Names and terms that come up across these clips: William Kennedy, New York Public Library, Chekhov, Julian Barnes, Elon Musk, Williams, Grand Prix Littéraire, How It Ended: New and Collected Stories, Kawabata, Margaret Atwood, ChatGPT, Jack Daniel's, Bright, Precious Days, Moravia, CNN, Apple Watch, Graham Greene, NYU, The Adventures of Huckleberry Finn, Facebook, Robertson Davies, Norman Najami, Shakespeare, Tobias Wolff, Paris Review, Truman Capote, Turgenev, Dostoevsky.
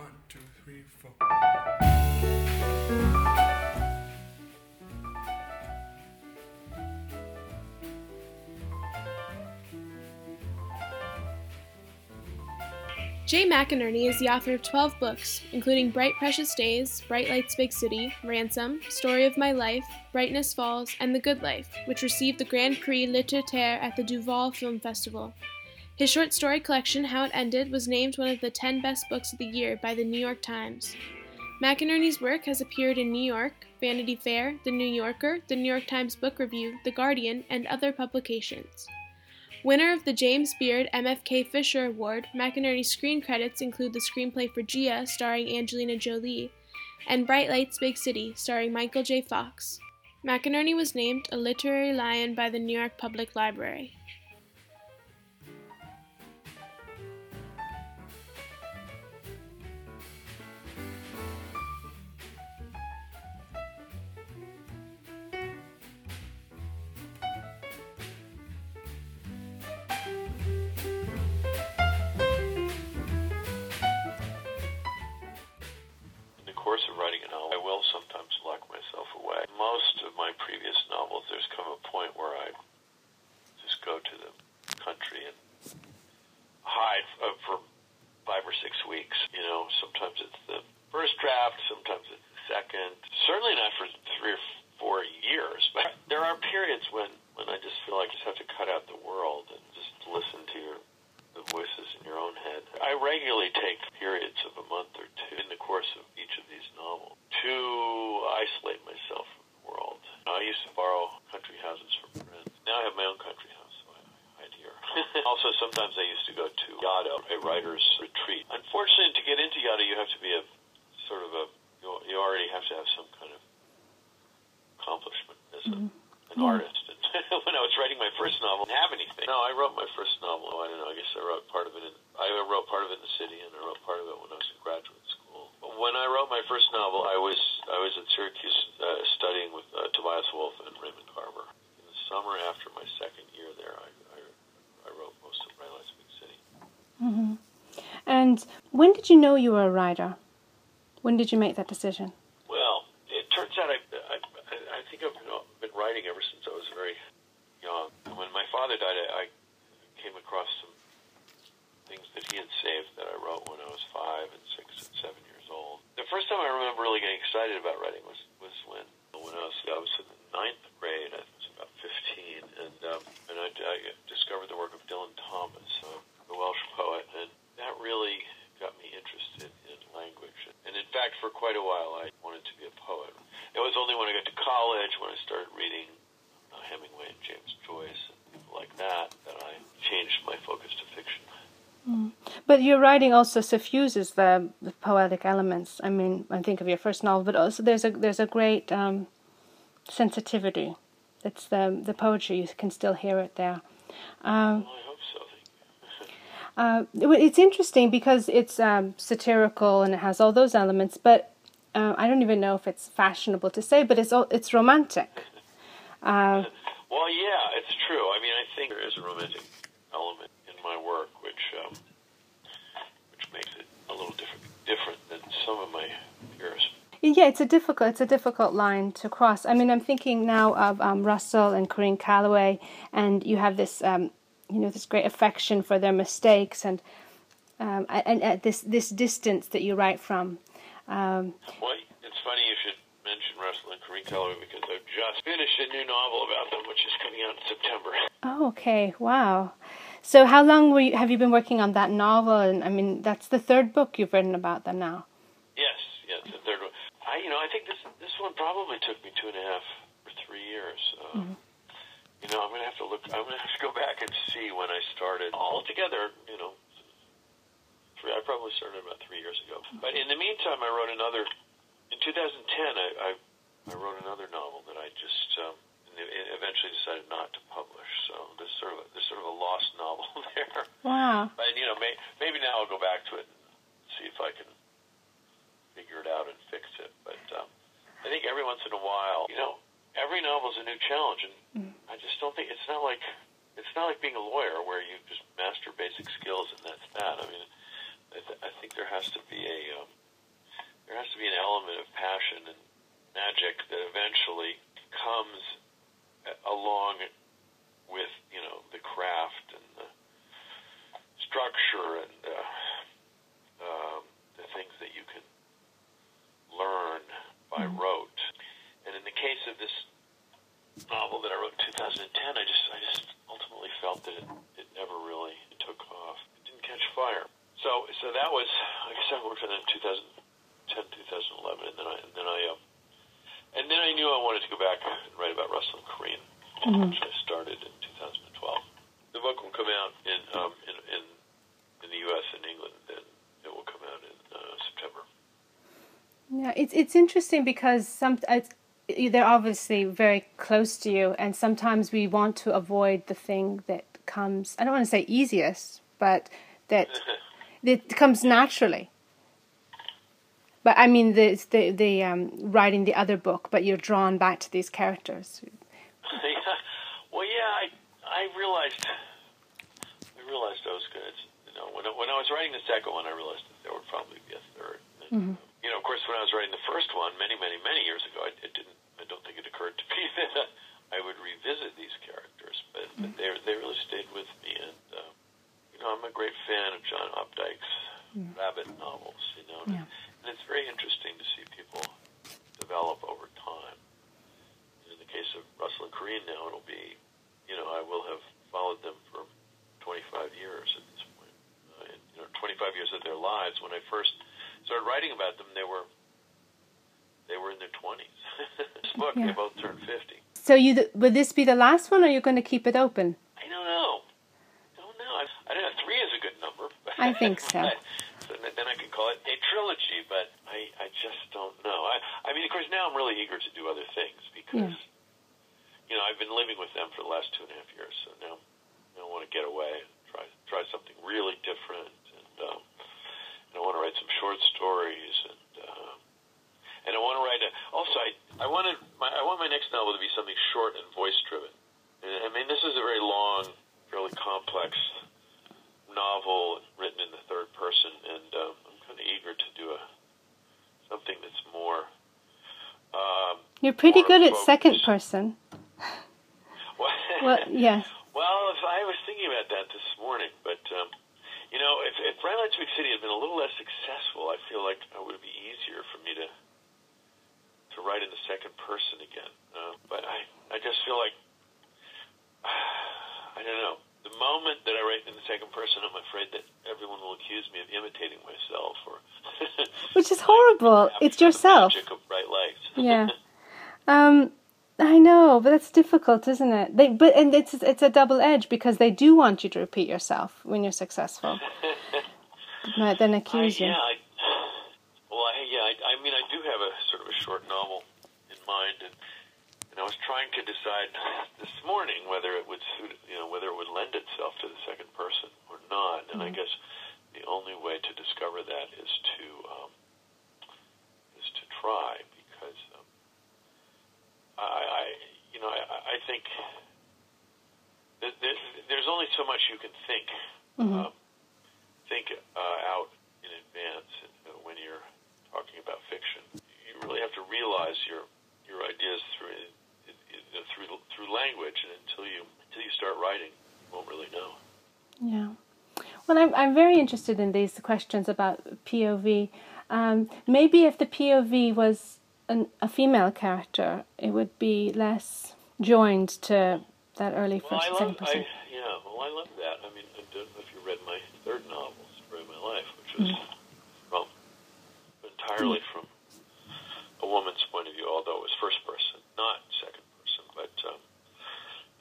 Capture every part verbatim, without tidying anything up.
One, two, three, four. Jay McInerney is the author of twelve books, including Bright Precious Days, Bright Lights Big City, Ransom, Story of My Life, Brightness Falls, and The Good Life, which received the Grand Prix Littéraire at the Deauville Film Festival. His short story collection, How It Ended, was named one of the ten best books of the year by The New York Times. McInerney's work has appeared in New York, Vanity Fair, The New Yorker, The New York Times Book Review, The Guardian, and other publications. Winner of the James Beard M F K Fisher Award, McInerney's screen credits include the screenplay for Gia, starring Angelina Jolie, and Bright Lights Big City, starring Michael J. Fox. McInerney was named a literary lion by the New York Public Library. Sometimes I used to go to Yaddo, a writer's retreat. Unfortunately, to get into Yaddo, you have to be a sort of a, you already have to have some kind of accomplishment as a, mm-hmm. an artist. And when I was writing my first novel, I didn't have anything. No, I wrote my first novel, I don't know, I guess I wrote part of it in, I wrote part of it in the city, and I wrote part of it when I was in graduate school. But when I wrote my first novel, I was I was at Syracuse uh, studying with uh, Tobias Wolff and Raymond Carver. In the summer after my second year there, I Mm-hmm. And when did you know you were a writer? When did you make that decision? Well, it turns out I, I, I think I've been, been writing ever since I was very young. When my father died, I, I came across some things that he had saved that I wrote when I was five and six and seven years old. The first time I remember really getting excited about writing was, was when, when I was, I was in the ninth grade. I was about fifteen, and, um, and I, I discovered the work of Dylan Thomas, uh, the Welsh poet, and that really got me interested in language. And in fact, for quite a while, I wanted to be a poet. It was only when I got to college, when I started reading uh, Hemingway and James Joyce and people like that, that I changed my focus to fiction. Mm. But your writing also suffuses the, the poetic elements. I mean, I think of your first novel, but also there's a there's a great um, sensitivity. It's the the poetry, you can still hear it there. Um, well, I hope so. Uh, it's interesting because it's um, satirical and it has all those elements, but uh, I don't even know if it's fashionable to say, but it's all, it's romantic. Uh, well, yeah, it's true. I mean, I think there is a romantic element in my work, which um, which makes it a little different, different than some of my peers. Yeah, it's a difficult it's a difficult line to cross. I mean, I'm thinking now of um, Russell and Corinne Calloway, and you have this. Um, You know, this great affection for their mistakes and um, and at this this distance that you write from. Um, well, it's funny you should mention Russell and Corinne Calloway because I've just finished a new novel about them, which is coming out in September. Oh, okay, wow. So, how long were you, have you been working on that novel? And I mean, that's the third book you've written about them now. Yes, yes, the third one. I, you know, I think this this one probably took me two and a half or three years. Uh, mm-hmm. You know, I'm going to have to look, I'm going to have to go back and see when I started. Altogether, you know, three, I probably started about three years ago. But in the meantime, I wrote another, in twenty ten, I, I, I wrote another novel that I just um, eventually decided not to publish. So there's sort of a, there's sort of a lost novel there. Wow. But, you know, may, maybe now I'll go back to it and see if I can figure it out and fix it. But um, I think every once in a while, you know, every novel's a new challenge, and I just don't think it's not like it's not like being a lawyer where you just master basic skills and that's that. I mean, I, th- I think there has to be a um, element of passion and magic that eventually comes along with, you know, the craft and the structure and uh, um, the things that you can learn by rote. And in the case of this novel that I wrote in two thousand ten, I just I just ultimately felt that it, it never really took off. It didn't catch fire. So so that was, like I said, I worked on that in two thousand ten, two thousand eleven, and then I and then I um, and then I knew I wanted to go back and write about Russell and Kareem, mm-hmm. which I started in two thousand twelve. The book will come out in um, in, in in the U S and England, and it will come out in uh, September. Yeah, it's it's interesting because some. It's, they're obviously very close to you, and sometimes we want to avoid the thing that comes, I don't want to say easiest, but that that comes naturally. But I mean the the, the um, writing the other book, but you're drawn back to these characters. Yeah. Well, yeah, I I realized I realized I was good. You know, when I, when I was writing the second one, I realized that there would probably be a third. Mm-hmm. You know, of course, when I was writing the first one many, many, many years ago, I, it didn't. I don't think it occurred to me that I would revisit these characters, but, but they they really stayed with me. And uh, you know, I'm a great fan of John Opdyke's yeah. rabbit novels. You know, yeah. and, and it's very interesting to see people develop over time. In the case of Russell and Kareem, now it'll be, you know, I will have followed them for twenty-five years at this point. Uh, and, you know, twenty-five years of their lives. When I first started writing about them, they were they were in their twenties. This book, yeah. they both turned fifty. So, you will this be the last one, or are you going to keep it open? I don't know. I don't know. I, I don't know. Three is a good number. But I think so. I, so. Then I could call it a trilogy, but I, I just don't know. I, I mean, of course, now I'm really eager to do other things because, yeah. you know, I've been living with them for the last two and a half years, so now, now I want to get away and try try something really different. And um, And I want to write some short stories, and uh, and I want to write. A, also, I I wanted my I want my next novel to be something short and voice driven. I mean, this is a very long, fairly complex novel written in the third person, and um, I'm kind of eager to do a something that's more. Um, You're pretty more good focused. At second person. Well, well, yes. Well, if I was thinking about that this morning, but. Um, You know, if, if Bright Lights, Big City had been a little less successful, I feel like it would be easier for me to to write in the second person again. Uh, but I, I just feel like, uh, I don't know, the moment that I write in the second person, I'm afraid that everyone will accuse me of imitating myself. Or Which is horrible. It's yourself. The magic of Bright Lights. Yeah. um, I know, but that's difficult, isn't it? They, but and it's it's a double edge because they do want you to repeat yourself when you're successful. They might then accuse I, you. Yeah, I, well, I, yeah. I, I mean, I do have a sort of a short novel in mind, and, and I was trying to decide this morning whether it would suit, you know, whether it would lend itself to the second person or not. And mm-hmm. I guess the only way to discover that is to um, is to try. I, you know, I, I think th th there's only so much you can think, mm-hmm. um, think uh, out in advance when you're talking about fiction. You really have to realize your your ideas through through through language, and until you until you start writing, you won't really know. Yeah. Well, I'm I'm very interested in these questions about P O V. Um, maybe if the P O V was An, a female character, it would be less joined to that early well, first and second person. I, yeah, well, I love that. I mean, I don't know if you read my third novel, Story of My Life, which was mm. well, entirely mm. from a woman's point of view, although it was first person, not second person. But um,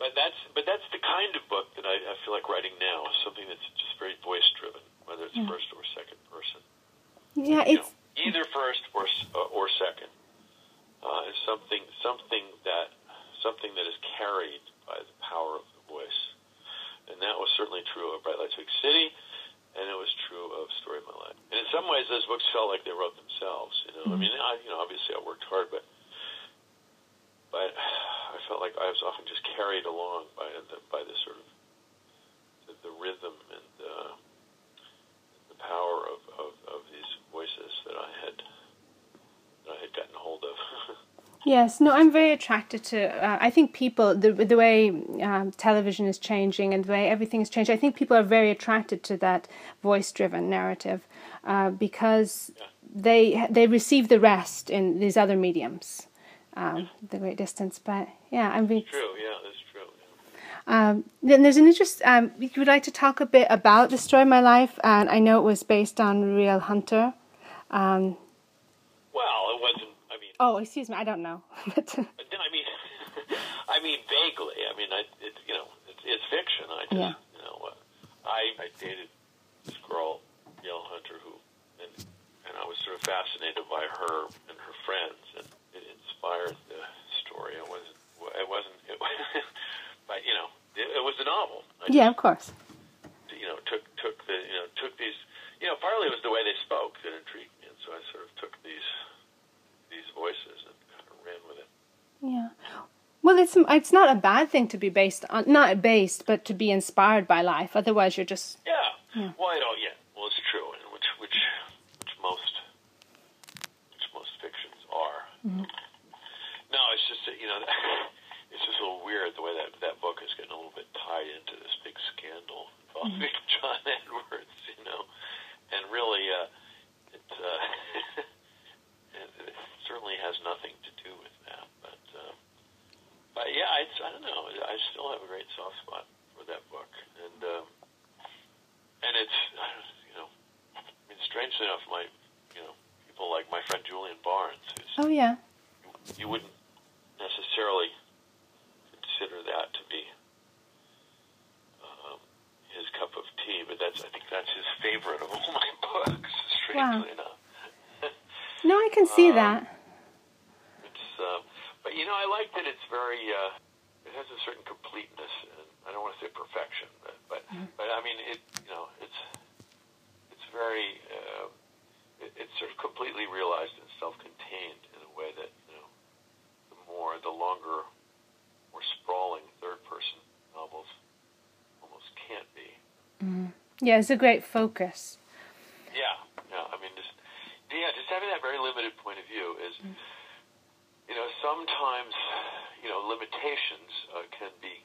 but that's but that's the kind of book that I, I feel like writing now, something that's just very voice driven, whether it's yeah. first or second person. Yeah, you it's know, either first or or second. Uh, is something something that something that is carried by the power of the voice, and that was certainly true of Bright Lights, Big City, and it was true of Story of My Life. And in some ways, those books felt like they wrote themselves. You know, mm-hmm. I mean, I, you know, obviously I worked hard, but but I felt like I was often just carried along by the by the sort of the, the rhythm and the, the power of, of of these voices that I had that I Yes, no, I'm very attracted to, uh, I think people, the the way um, television is changing and the way everything is changing, I think people are very attracted to that voice-driven narrative uh, because they they receive the rest in these other mediums, um, the great distance. But, yeah, I'm being... It's true, yeah, that's true. Yeah. Um, then there's an interest, um, you would like to talk a bit about the story of my life, and I know it was based on Real Hunter. Um, well, it wasn't. Oh, excuse me, I don't know. I mean, I mean vaguely. I mean, I, it, you know, it's, it's fiction. I just, yeah. you know, uh, I, I dated this girl, Yale Hunter, who, and, and I was sort of fascinated by her and her friends, and it inspired the story. It wasn't, it wasn't, it was, but you know, it, it was a novel. I yeah, just, of course. You know, took took the, you know, took these. You know, partly it was the way they spoke that intrigued me, and so I sort of took these. these voices and kind of ran with it. Yeah. Well, it's it's not a bad thing to be based on, not based, but to be inspired by life. Otherwise, you're just... Yeah. yeah. Well, you know, yeah. Well, it's true, and which, which, which, most, which most fictions are. Mm-hmm. No, it's just that, you know, it's just a little weird the way that that book is getting a little bit tied into this big scandal involving mm-hmm. John Edwards, you know. And really, uh, it's... Uh, certainly has nothing to do with that, but um, but yeah, I, I don't know. I still have a great soft spot for that book, and um, and it's you know, I mean, strangely enough, my you know people like my friend Julian Barnes, who's oh yeah, you, you wouldn't necessarily consider that to be um, his cup of tea, but that's I think that's his favorite of all my books. Strangely wow. enough. No, I can see um, that. Uh, but, you know, I like that it's very, uh, it has a certain completeness, and I don't want to say perfection, but, but, mm-hmm. but I mean, it, you know, it's, it's very, uh, it, it's sort of completely realized and self-contained in a way that, you know, the more, the longer, more sprawling third-person novels almost can't be. Mm-hmm. Yeah, it's a great focus. Yeah, yeah, I mean, just, yeah, just having that very limited point of view is... Mm-hmm. You know, sometimes, you know, limitations uh, can be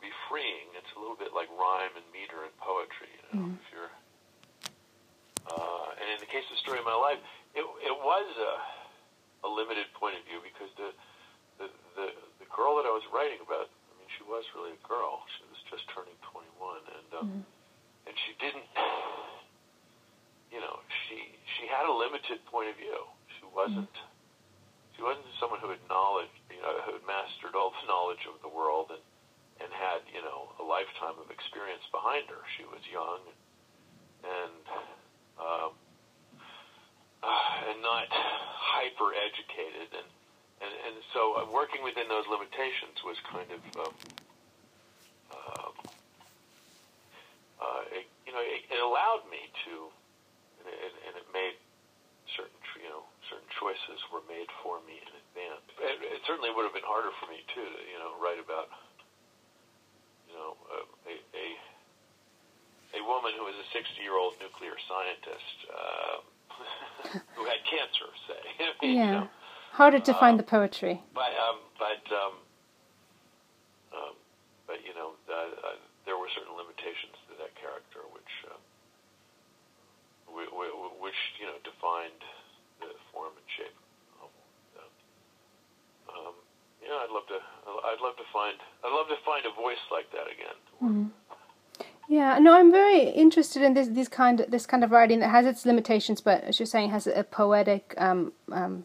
be freeing. It's a little bit like rhyme and meter and poetry, you know. Mm-hmm. If you're, uh, and in the case of the story of my life, it it was a, a limited point of view because the, the the the girl that I was writing about, I mean, she was really a girl. She was just turning twenty-one, and um, mm-hmm. and she didn't, you know, she she had a limited point of view. She wasn't. Mm-hmm. She wasn't someone who acknowledged, you know, who had mastered all the knowledge of the world and, and had, you know, a lifetime of experience behind her. She was young and um, uh, and not hyper educated, and, and and so working within those limitations was kind of, um, um, uh, it, you know, it, it allowed me to, and it, and it made certain, you know. Certain choices were made for me in advance. It, it certainly would have been harder for me too, to, you know, write about, you know, a a, a woman who was a sixty-year-old nuclear scientist uh, who had cancer. Say, I mean, yeah, you know, harder to um, find the poetry. But um, but um, um, but you know, uh, uh, there were certain limitations to that character, which uh, which you know defined. The form and shape. Um, yeah, I'd love to. I'd love to find. I'd love to find a voice like that again. Mm-hmm. Yeah. No, I'm very interested in this. These kind. Of, this kind of writing that has its limitations, but as you're saying, has a poetic um, um,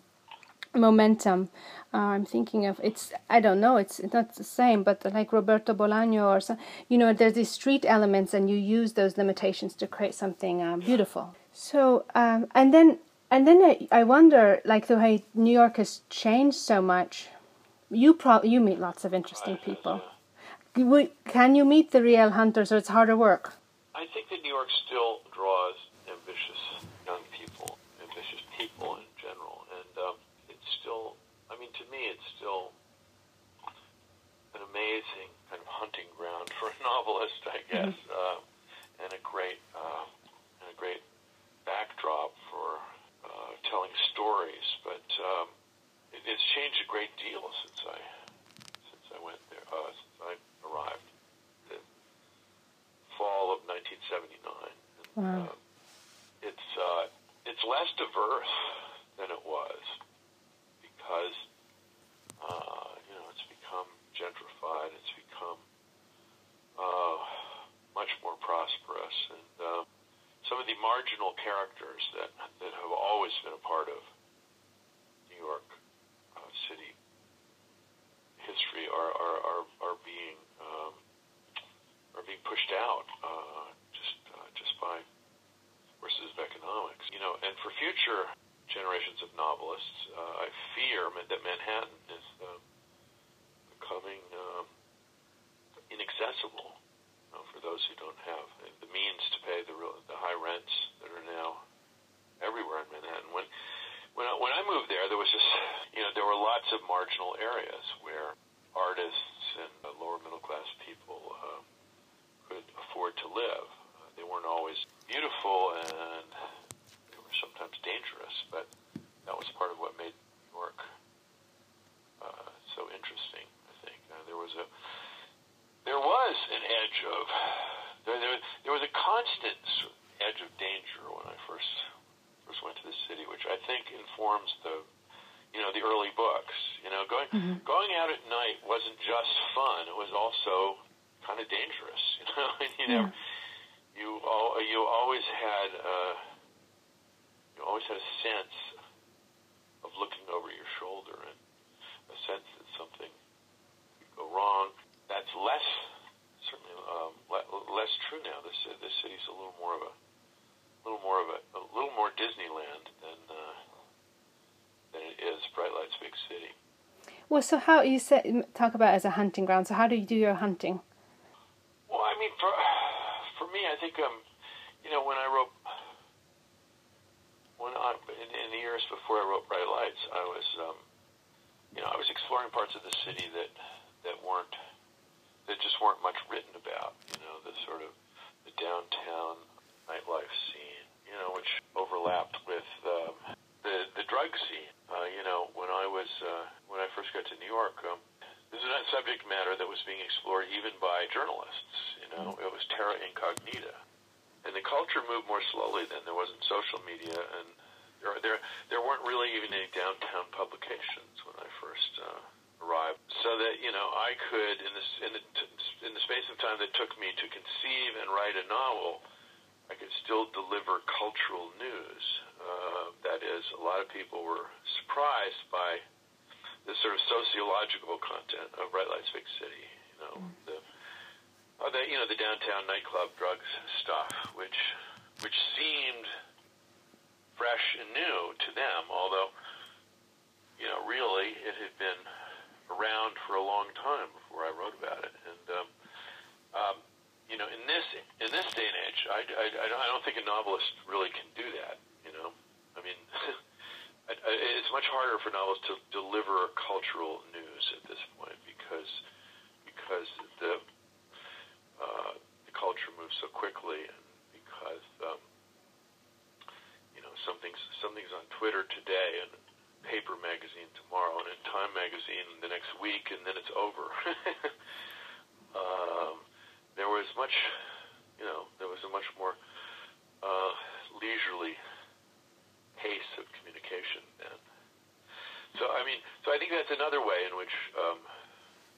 momentum. Uh, I'm thinking of it's. I don't know. It's not the same, but like Roberto Bolaño or some. You know, there's these street elements, and you use those limitations to create something um, beautiful. So, um, and then. And then I, I wonder, like the way New York has changed so much, you pro- you meet lots of interesting uh, people. Yeah. Can you meet the real hunters, or it's harder work? I think that New York still draws ambitious young people, ambitious people in general, and um, it's still, I mean, to me, it's still an amazing kind of hunting ground for a novelist, I guess, mm-hmm. uh, and a great, uh, and a great backdrop for. Uh, telling stories, but um, it it's changed a great deal since I since I went there. Uh, since I arrived, the fall of nineteen seventy-nine. And, wow. uh, it's uh, it's less diverse than it was because uh, you know it's become gentrified. It's become uh, much more prosperous, and uh, some of the marginal characters that that have always been a part of New York uh, City history are are are, are being um, are being pushed out uh, just uh, just by forces of economics, you know. And for future generations of novelists, uh, I fear that Manhattan is uh, becoming uh, inaccessible you know, for those who don't have the means to pay the real, the high rents that are now everywhere in Manhattan. When When I, when I moved there, there was just, you know, there were lots of marginal areas where artists and uh, lower middle class people uh, could afford to live. Uh, they weren't always beautiful, and they were sometimes dangerous, but that was part of what made New York uh, so interesting, I think. Uh, there was a, there was an edge of, there, there, there was a constant edge of danger when I first first went to the city, which I think informs the, you know, the early books. You know, going mm-hmm. going out at night wasn't just fun; it was also kind of dangerous. You know, and you yeah. never, you all, you always had, uh, you always had a sense of looking over your shoulder and a sense that something could go wrong. That's less certainly um, less true now. This this city's a little more of a little more of a, a little more Disneyland than uh, than it is Bright Lights, Big City. Well, so how you say, talk about it as a hunting ground? So how do you do your hunting? Well, I mean, for for me, I think um, you know, when I wrote when I in, in the years before I wrote Bright Lights, I was um, you know, I was exploring parts of the city that that weren't that just weren't much written about. You know, the sort of the downtown nightlife scene, you know, which overlapped with um, the the drug scene. Uh, you know, when I was uh, when I first got to New York, um, this is not subject matter that was being explored even by journalists. You know, it was terra incognita, and the culture moved more slowly then. There wasn't social media, and there there there weren't really even any downtown publications when I first uh, arrived. So that you know, I could in this in the in the space of time that took me to conceive and write a novel, I could still deliver cultural news. Uh, that is, a lot of people were surprised by this sort of sociological content of Bright Lights, Big City. You know, the, uh, the you know the downtown nightclub drugs stuff, which which seemed fresh and new to them, although you know really it had been around for a long time before I wrote about it. And um, um, you know, in this in this day and age, I, I, I don't think a novelist really can do that. You know, I mean, it's much harder for novelists to deliver cultural news at this point because because the uh, the culture moves so quickly, and because um, you know something's something's on Twitter today and paper magazine tomorrow and in Time magazine the next week, and then it's over. um, There was much, you know, there was a much more uh, leisurely pace of communication then. So I mean, so I think that's another way in which um,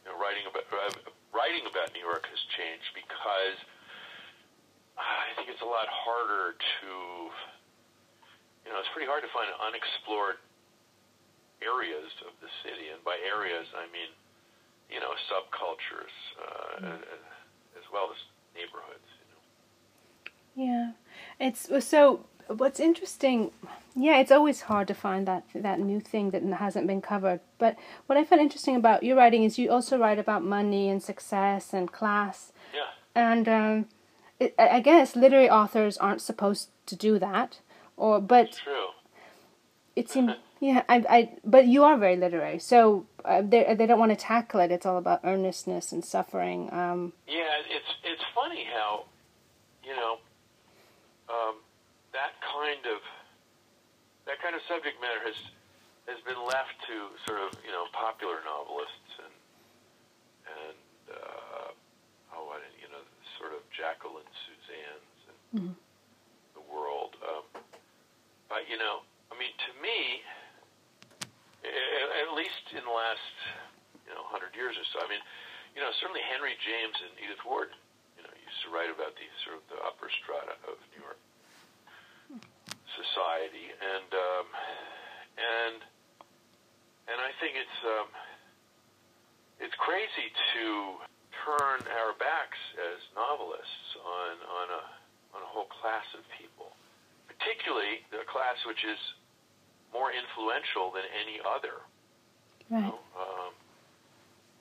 you know, writing about uh, writing about New York has changed because I think it's a lot harder to, you know, it's pretty hard to find unexplored areas of the city, and by areas I mean, you know, subcultures. Uh, mm. uh, as well as neighborhoods, you know. Yeah, it's so. What's interesting, yeah, it's always hard to find that that new thing that hasn't been covered. But what I found interesting about your writing is you also write about money and success and class. Yeah. And um, it, I guess literary authors aren't supposed to do that, or but. It's true. It seems. Yeah, I, I, but you are very literary, so uh, they they don't want to tackle it. It's all about earnestness and suffering. Um, yeah, it's it's funny how, you know, um, that kind of that kind of subject matter has has been left to sort of, you know, popular novelists and and uh, oh, I didn't, you know, sort of Jacqueline Suzanne's and mm-hmm. the world. Um, but you know, I mean, to me, at least in the last, you know, hundred years or so, I mean, you know, certainly Henry James and Edith Wharton, you know, used to write about these sort of the upper strata of New York society, and um, and and I think it's um, it's crazy to turn our backs as novelists on on a on a whole class of people, particularly the class which is more influential than any other. Right. You know, um,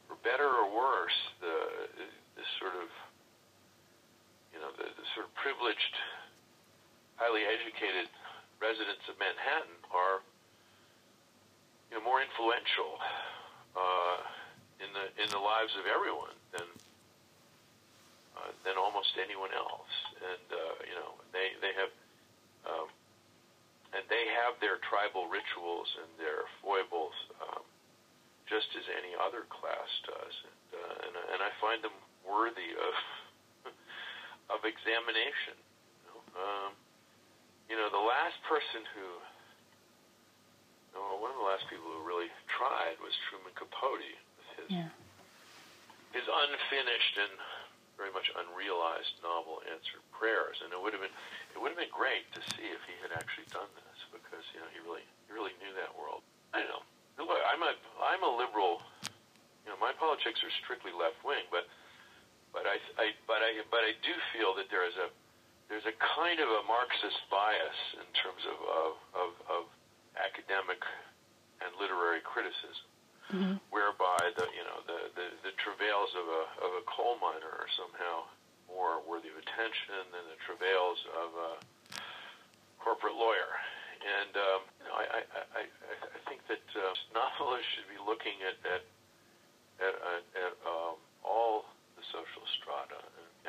for better or worse, the this sort of you know the, the sort of privileged, highly educated residents of Manhattan are you know more influential uh, in the in the lives of everyone than uh, than almost anyone else, and uh, you know they they have. Um, And they have their tribal rituals and their foibles, um, just as any other class does. And, uh, and, and I find them worthy of of examination. You know, um, you know the last person who, oh, one of the last people who really tried was Truman Capote with his yeah. his unfinished and very much unrealized novel Answered Prayers, and it would have been it would have been great to see if he had actually done this, because you know he really he really knew that world. I don't know. Look, I'm a I'm a liberal. You know, my politics are strictly left wing, but but I, I but I but I do feel that there is a there's a kind of a Marxist bias in terms of of of, of academic and literary criticism. Mm-hmm. Whereby the you know the, the, the travails of a of a coal miner are somehow more worthy of attention than the travails of a corporate lawyer, and um, you know, I, I I I think that uh, novelists should be looking at at at, at um, all the social strata.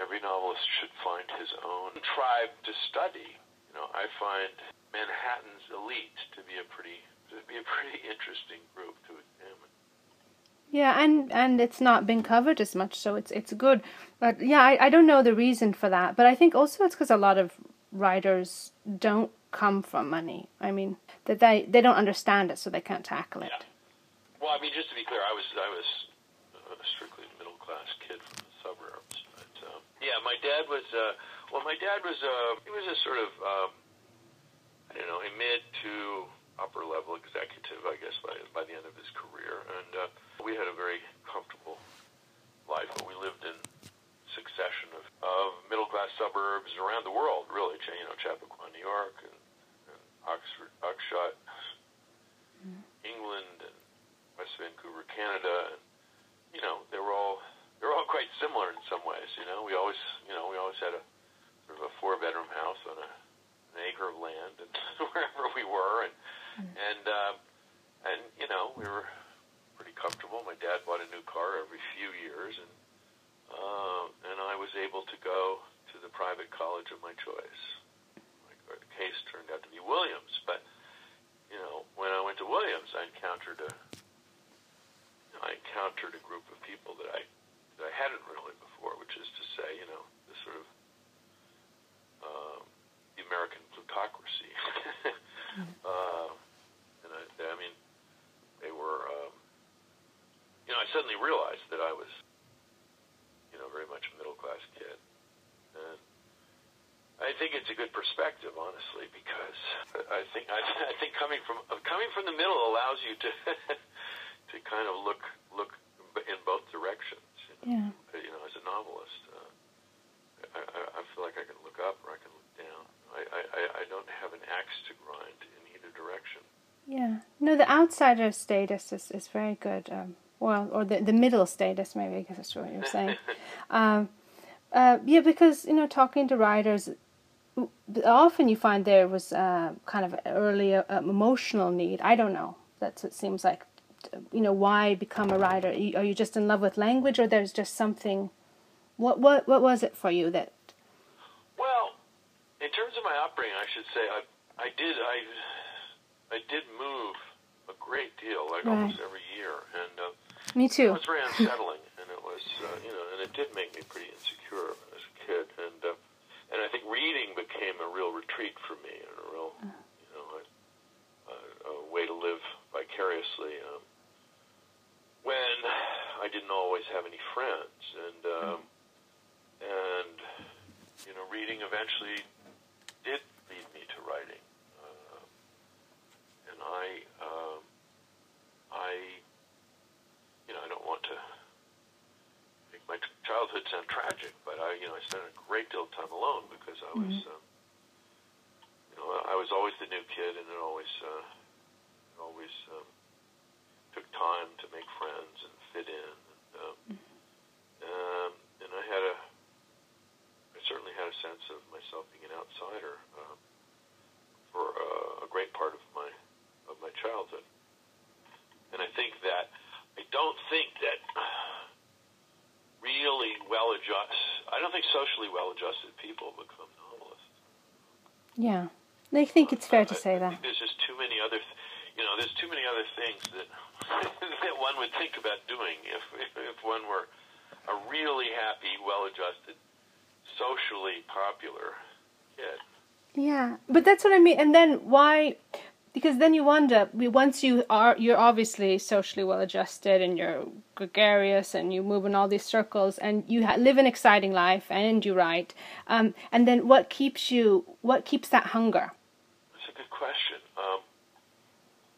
Every novelist should find his own tribe to study. You know, I find Manhattan's elite to be a pretty to be a pretty interesting group to examine. Yeah, and, and it's not been covered as much, so it's it's good. But yeah, I, I don't know the reason for that. But I think also it's because a lot of writers don't come from money. I mean, that they, they don't understand it, so they can't tackle it. Yeah. Well, I mean, just to be clear, I was I was a strictly middle class kid from the suburbs. But, um, yeah, my dad was uh, well, my dad was uh, he was a sort of um, I don't know, a mid to upper level executive, I guess, by by the end of his career, and uh, we had a very comfortable life. But we lived in succession of, of middle class suburbs around the world, really. You know, Chappaqua, New York, and, and Oxford, Oxshott, mm-hmm. England, and West Vancouver, Canada. And, you know, they were all they were all quite similar in some ways. You know, we always you know we always had a sort of a four bedroom house on a, an acre of land, and wherever we were, and. And, um, and you know, we were pretty comfortable. My dad bought a new car every few years, and uh, and I was able to go to the private college of my choice. Like, or the case turned out to be Williams, but, you know, when I went to Williams, I encountered a, you know, I encountered a group of people that I, that I hadn't really before, which is to say, you know, the sort of um, the American plutocracy. uh, I mean, they were, um, you know, I suddenly realized that I was, you know, very much a middle-class kid. And I think it's a good perspective, honestly, because I think I, I think coming from coming from the middle allows you to to kind of look look in both directions. You know, yeah. You know, as a novelist, uh, I, I feel like I can look up or I can look down. I, I, I don't have an axe to grind in either direction. Yeah. No, the outsider status is, is very good. Um, well, or the, the middle status, maybe, I guess that's what you're saying. um, uh, yeah, because, you know, talking to writers, often you find there was uh, kind of early uh, emotional need. I don't know. That's what it seems like. You know, why become a writer? Are you, are you just in love with language, or there's just something? What what what was it for you that? Well, in terms of my upbringing, I should say I I did I. I did move a great deal, like right. almost every year. And uh, me too. It was very unsettling, and it was, uh, you know, and it did make me pretty insecure as a kid. And uh, and I think reading became a real retreat for me, and a real, you know, a, a, a way to live vicariously. Um, when I didn't always have any friends, and um, and you know, reading eventually did lead me to writing. I, um, I, you know, I don't want to make my childhood sound tragic, but I, you know, I spent a great deal of time alone because I was, mm-hmm. um, you know, I was always the new kid, and it always, uh, it always um, took time to make friends and fit in. And, um, mm-hmm. um, and I had a, I certainly had a sense of myself being an outsider um, for uh, a great part of my. Of my childhood, and I think that I don't think that really well adjusted. I don't think socially well adjusted people become novelists. Yeah, I think it's fair I, to say I, that. I think there's just too many other, th- you know, there's too many other things that that one would think about doing if, if if one were a really happy, well-adjusted, socially popular kid. Yeah, but that's what I mean. And then why? Because then you wonder, once you are, you're obviously socially well-adjusted and you're gregarious and you move in all these circles and you ha- live an exciting life and you write. Um, and then what keeps you, what keeps that hunger? That's a good question. Um,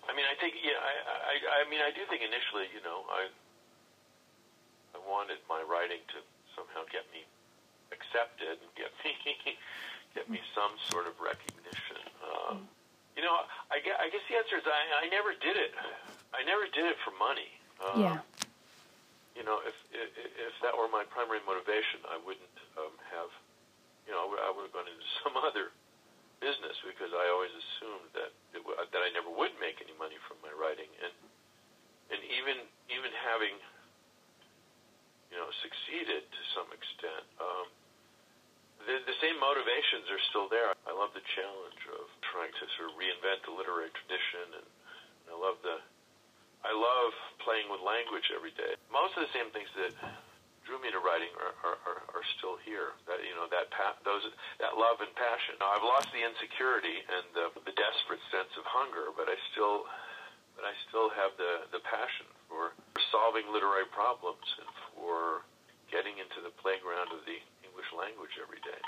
I mean, I think, yeah, I, I, I mean, I do think initially, you know, I, I wanted my writing to somehow get me accepted and get me, get me some sort of recognition. Um, mm. You know, I guess, I guess the answer is I, I never did it. I never did it for money. Um, yeah. You know, if, if if that were my primary motivation, I wouldn't um, have, you know, I would have gone into some other business because I always assumed that it, that I never would make any money from my writing, and and even even having, you know, succeeded to some extent. Um, The, the same motivations are still there. I love the challenge of trying to sort of reinvent the literary tradition, and, and I love the, I love playing with language every day. Most of the same things that drew me to writing are, are, are, are still here. That, you know, that pa- those that love and passion. Now I've lost the insecurity and the, the desperate sense of hunger, but I still, but I still have the, the passion for solving literary problems and for getting into the playground of the language every day.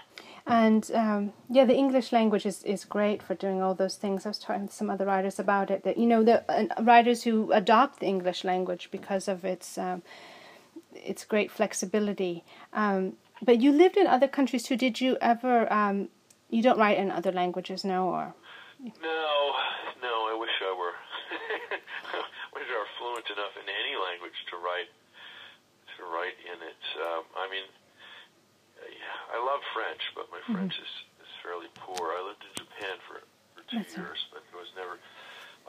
And um, yeah, the English language is, is great for doing all those things. I was talking to some other writers about it, that, you know, the uh, writers who adopt the English language because of its um, its great flexibility. Um, but you lived in other countries too. Did you ever, um, you don't write in other languages now, or? No, no, I wish I were. I wish I were fluent enough in any language to write, to write in it. Um, I mean, I love French, but my mm-hmm. French is, is fairly poor. I lived in Japan for, for two That's years, but there was never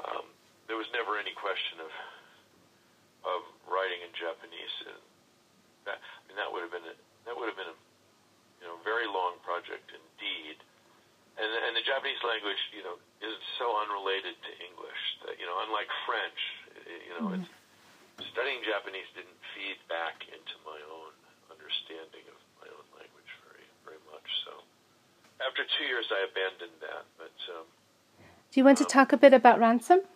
um, there was never any question of of writing in Japanese. And that, I mean, that would have been a, that would have been a you know very long project indeed. And and the Japanese language you know is so unrelated to English that you know unlike French, you know mm-hmm. it's, studying Japanese didn't feed back into my own understanding of. So after two years, I abandoned that. But um, do you want um, to talk a bit about Ransom?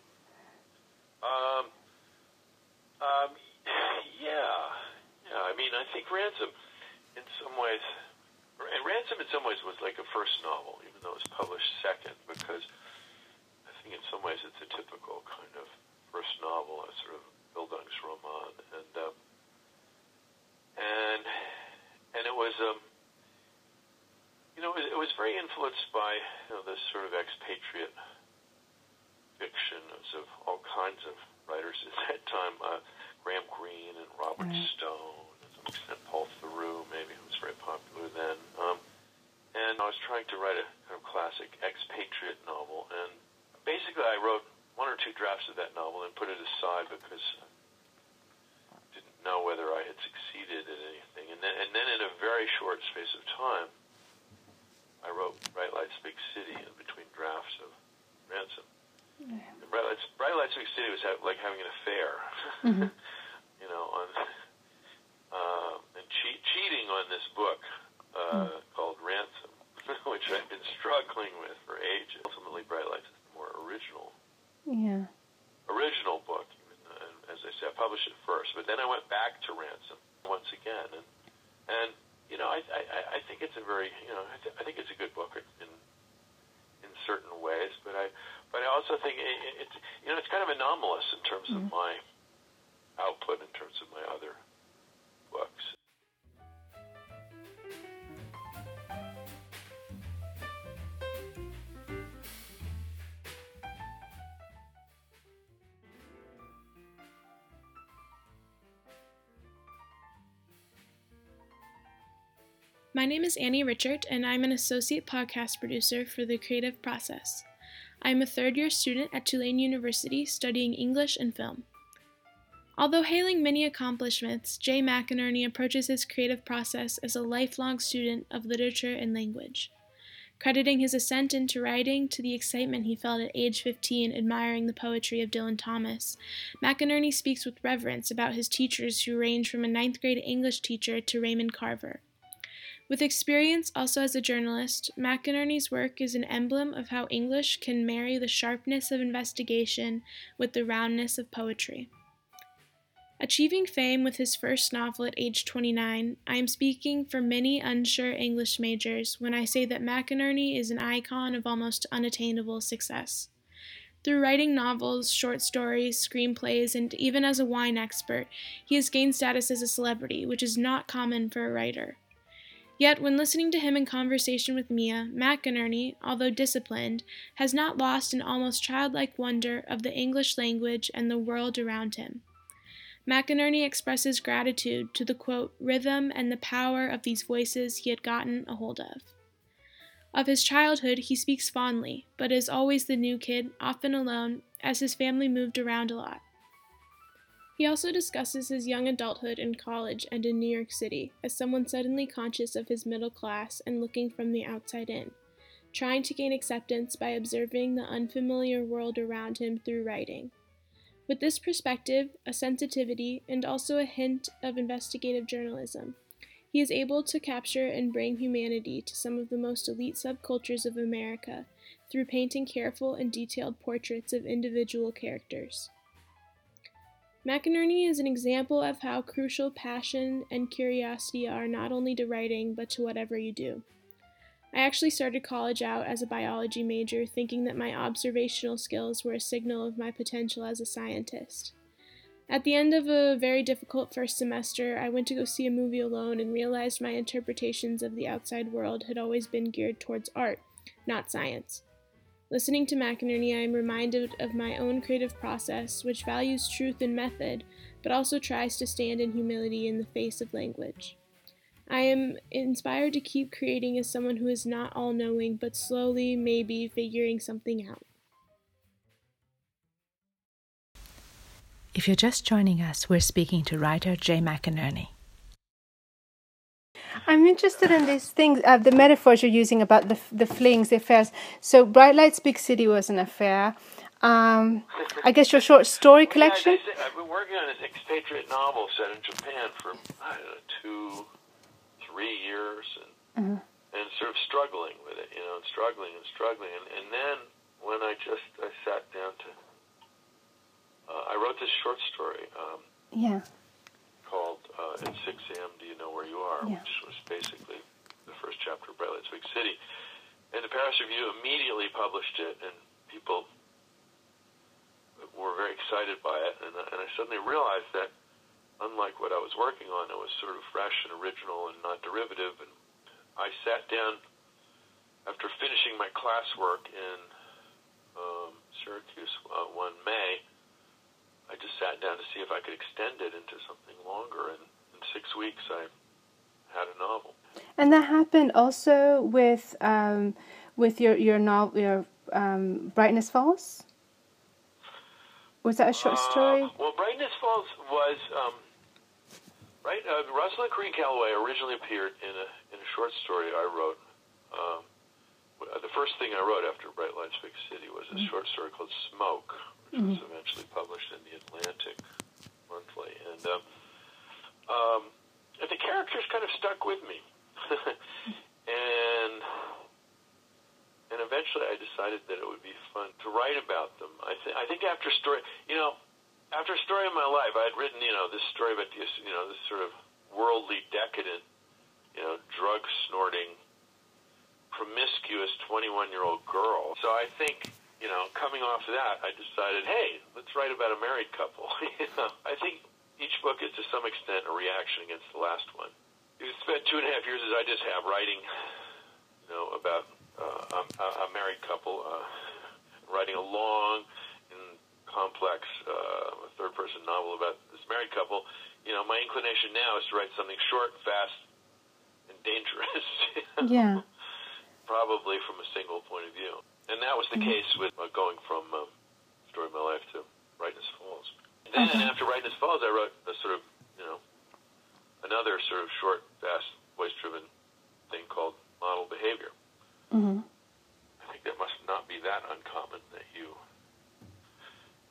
Um, um, yeah, yeah. I mean, I think Ransom, in some ways, and Ransom in some ways was like a first novel, even though it was published second, because I think in some ways it's a typical kind of first novel, a sort of Bildungsroman, and um, and and it was um. You know, it was, it was very influenced by you know, this sort of expatriate fiction of all kinds of writers at that time, uh, Graham Greene and Robert mm-hmm. Stone, and to some extent Paul Theroux, maybe, who was very popular then. Um, and I was trying to write a kind of classic expatriate novel, and basically I wrote one or two drafts of that novel and put it aside because I didn't know whether I had succeeded at anything. And then, and then in a very short space of time, I wrote Bright Lights, Big City in between drafts of Ransom. Yeah. And Bright Lights, Bright Lights, Big City was ha like having an affair, mm-hmm. you know, on uh, and che cheating on this book uh, mm-hmm. called Ransom, which I've been struggling with for ages. Ultimately, Bright Lights is the more original, yeah, original book. As I said, I published it first, but then I went back to Ransom once again, and and you know, I I, I think it's a very you know I, th I think it's a good book in in certain ways, but I. But I also think it's, you know, it's kind of anomalous in terms of my output, in terms of my other books. My name is Annie Richard, and I'm an associate podcast producer for The Creative Process. I'm a third-year student at Tulane University studying English and film. Although hailing many accomplishments, Jay McInerney approaches his creative process as a lifelong student of literature and language, crediting his ascent into writing to the excitement he felt at age fifteen admiring the poetry of Dylan Thomas. McInerney speaks with reverence about his teachers who range from a ninth-grade English teacher to Raymond Carver. With experience also as a journalist, McInerney's work is an emblem of how English can marry the sharpness of investigation with the roundness of poetry. Achieving fame with his first novel at age twenty-nine, I am speaking for many unsure English majors when I say that McInerney is an icon of almost unattainable success. Through writing novels, short stories, screenplays, and even as a wine expert, he has gained status as a celebrity, which is not common for a writer. Yet, when listening to him in conversation with Mia, McInerney, although disciplined, has not lost an almost childlike wonder of the English language and the world around him. McInerney expresses gratitude to the, quote, rhythm and the power of these voices he had gotten a hold of. Of his childhood, he speaks fondly, but is always the new kid, often alone, as his family moved around a lot. He also discusses his young adulthood in college and in New York City as someone suddenly conscious of his middle class and looking from the outside in, trying to gain acceptance by observing the unfamiliar world around him through writing. With this perspective, a sensitivity, and also a hint of investigative journalism, he is able to capture and bring humanity to some of the most elite subcultures of America through painting careful and detailed portraits of individual characters. McInerney is an example of how crucial passion and curiosity are not only to writing, but to whatever you do. I actually started college out as a biology major, thinking that my observational skills were a signal of my potential as a scientist. At the end of a very difficult first semester, I went to go see a movie alone and realized my interpretations of the outside world had always been geared towards art, not science. Listening to McInerney, I am reminded of my own creative process, which values truth and method, but also tries to stand in humility in the face of language. I am inspired to keep creating as someone who is not all-knowing, but slowly, maybe, figuring something out. If you're just joining us, we're speaking to writer Jay McInerney. I'm interested in these things, uh, the metaphors you're using about the the flings, the affairs. So, Bright Lights, Big City was an affair. Um, I guess your short story collection. Yeah, I, I, I've been working on an expatriate novel set in Japan for I don't know two, three years, and mm-hmm. and sort of struggling with it, you know, and struggling and struggling, and, and then when I just I sat down to, uh, I wrote this short story. Um, yeah. Called uh, At six A M Do You Know Where You Are? Yeah. Which was basically the first chapter of Bright Lights, Big City. And the Paris Review immediately published it, and people were very excited by it. And, and I suddenly realized that, unlike what I was working on, it was sort of fresh and original and not derivative. And I sat down after finishing my classwork in um, Syracuse uh, one May. I just sat down to see if I could extend it into something longer, and in six weeks I had a novel. And that happened also with um, with your your novel, your um, Brightness Falls. Was that a short uh, story? Well, Brightness Falls was um, right. Uh, Russell Calloway originally appeared in a in a short story I wrote. Um, the first thing I wrote after Bright Lights, Big City was a short story called Smoke, which mm-hmm. was eventually published in the Atlantic Monthly. And um, um, and the characters kind of stuck with me. and and eventually I decided that it would be fun to write about them. I, th- I think after story, you know, after Story of My Life, I had written, you know, this story about this, you know, this sort of worldly, decadent, you know, drug-snorting, promiscuous twenty-one-year-old girl. So I think, you know, coming off of that, I decided, hey, let's write about a married couple. You know, I think each book is to some extent a reaction against the last one. You spent two and a half years, as I just have, writing, you know, about uh, a, a married couple, uh, writing a long and complex uh, third-person novel about this married couple. You know, my inclination now is to write something short, fast, and dangerous. You know? Yeah. Probably from a single point of view. And that was the mm-hmm. case with uh, going from um, Story of My Life to Brightness Falls. And then okay. after Brightness Falls, I wrote a sort of, you know, another sort of short, fast, voice-driven thing called Model Behavior. Mm-hmm. I think that must not be that uncommon that you,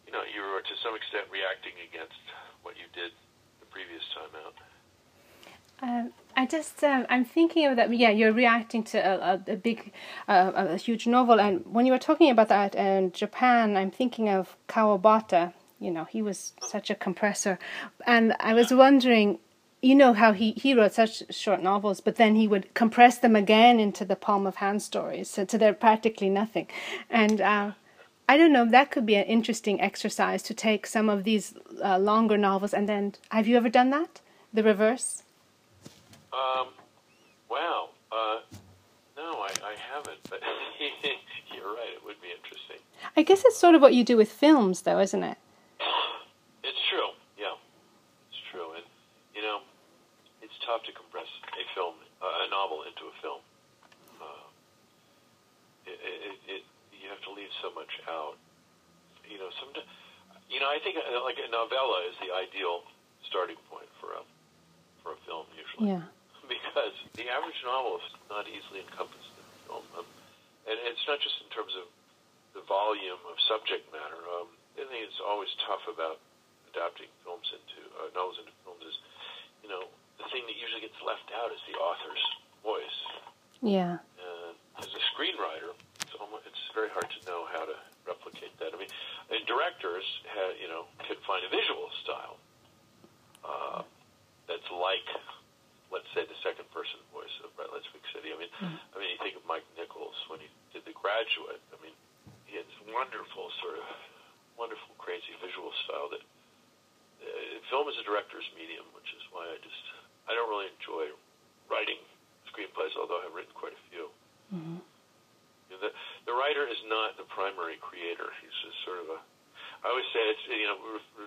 you know, you were to some extent reacting against what you did the previous time out. Um, I just, um, I'm thinking of that, yeah, you're reacting to a, a, a big, uh, a huge novel, and when you were talking about that in Japan, I'm thinking of Kawabata, you know, he was such a compressor, and I was wondering, you know, how he, he wrote such short novels, but then he would compress them again into the palm of hand stories, so, so they're practically nothing, and... Uh, I don't know, that could be an interesting exercise to take some of these uh, longer novels and then, have you ever done that? The reverse? Um, wow. Uh, no, I, I haven't, but you're right, it would be interesting. I guess it's sort of what you do with films, though, isn't it? It's true, yeah. It's true, and, you know, it's tough to compress a film, uh, a novel into a film. Uh, it... it, it You have to leave so much out. You know, some, you know, I think uh, like a novella is the ideal starting point for a for a film usually. Yeah. Because the average novel is not easily encompassed in a film, um, and it's not just in terms of the volume of subject matter. Um, the thing that's always tough about adapting films into uh, novels into films is, you know, the thing that usually gets left out is the author's voice. Yeah. Uh, as a screenwriter. It's very hard to know how to replicate that. I mean, and directors, have, you know, can find a visual style uh, that's like, let's say, the second-person voice of Bright Lights, Big City. I mean, mm-hmm. I mean, you think of Mike Nichols when he did The Graduate. I mean, he had this wonderful sort of wonderful, crazy visual style that uh, film is a director's medium, which is why I just I don't really enjoy writing screenplays, although I've written quite a few. Mm-hmm. The, the writer is not the primary creator. He's just sort of a. I always say it's you know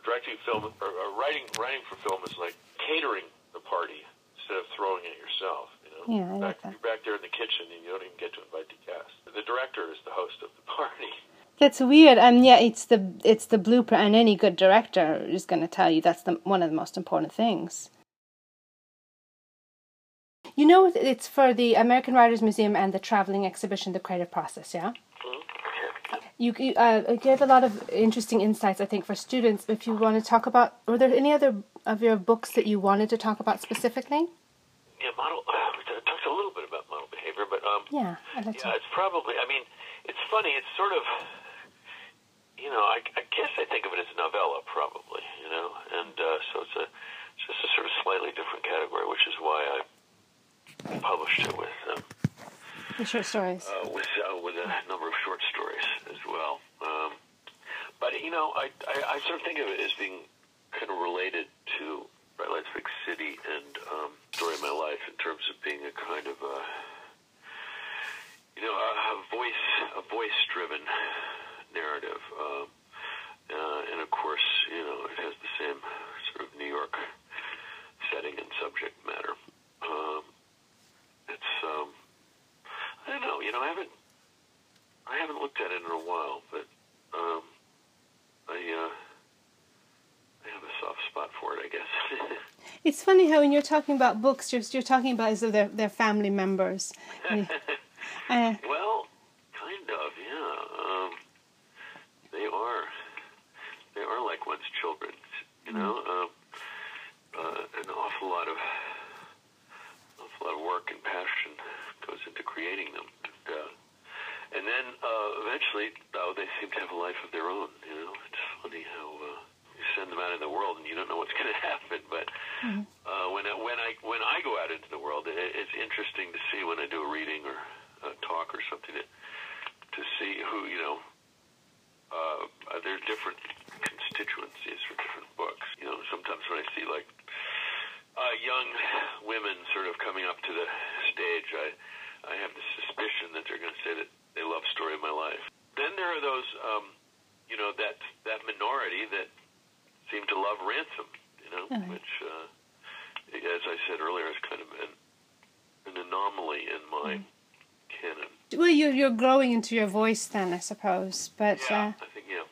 directing film or, or writing writing for film is like catering the party instead of throwing it yourself. You know, yeah, I back, like that. You're back there in the kitchen and you don't even get to invite the guest. The director is the host of the party. That's weird. Um, yeah, it's the it's the blueprint, and any good director is going to tell you that's the one of the most important things. You know, it's for the American Writers Museum and the traveling exhibition, The Creative Process, yeah? You, you uh, gave a lot of interesting insights, I think, for students. If you want to talk about, were there any other of your books that you wanted to talk about specifically? Yeah, model, uh, we talked a little bit about Model Behavior, but um, yeah, I'd like yeah to. It's probably, I mean, it's funny, it's sort of, you know, I, I guess I think of it as a novella, probably, you know, and uh, so it's, a, it's just a sort of slightly different category, which is why I published it with um, the short stories, uh, with uh, with a number of short stories as well. Um, but you know, I, I I sort of think of it as being kind of related to Bright Lights, Big City and um, Story of My Life in terms of being a kind of a you know a, a voice a voice driven narrative, um, uh, and of course you know it has the same sort of New York setting and subject matter. Um, It's, um, I don't know, you know, I haven't, I haven't looked at it in a while, but, um, I, uh, I have a soft spot for it, I guess. It's funny how when you're talking about books, you're, you're talking about as though they're, they're family members. uh, well, kind of, yeah, um, they are. children, you know, um, uh, an awful lot of awful lot of work and passion goes into creating them. And, uh, and then uh, eventually, though, they seem to have a life of their own, you know. It's funny how uh, you send them out in the world and you don't know what's going to happen, but mm-hmm. uh, when, I, when, I, when I go out into the world, it, it's interesting to see when I do a reading or a talk or something to, to see who, you know, Uh, there are different constituencies for different books. You know, sometimes when I see, like, uh, young women sort of coming up to the stage, I, I have the suspicion that they're going to say that they love Story of My Life. Then there are those, um, you know, that that minority that seem to love Ransom, you know, mm-hmm. which, uh, as I said earlier, is kind of an, an anomaly in my mm-hmm. canon. Well, you're, you're growing into your voice then, I suppose. But yeah, uh, I think yeah,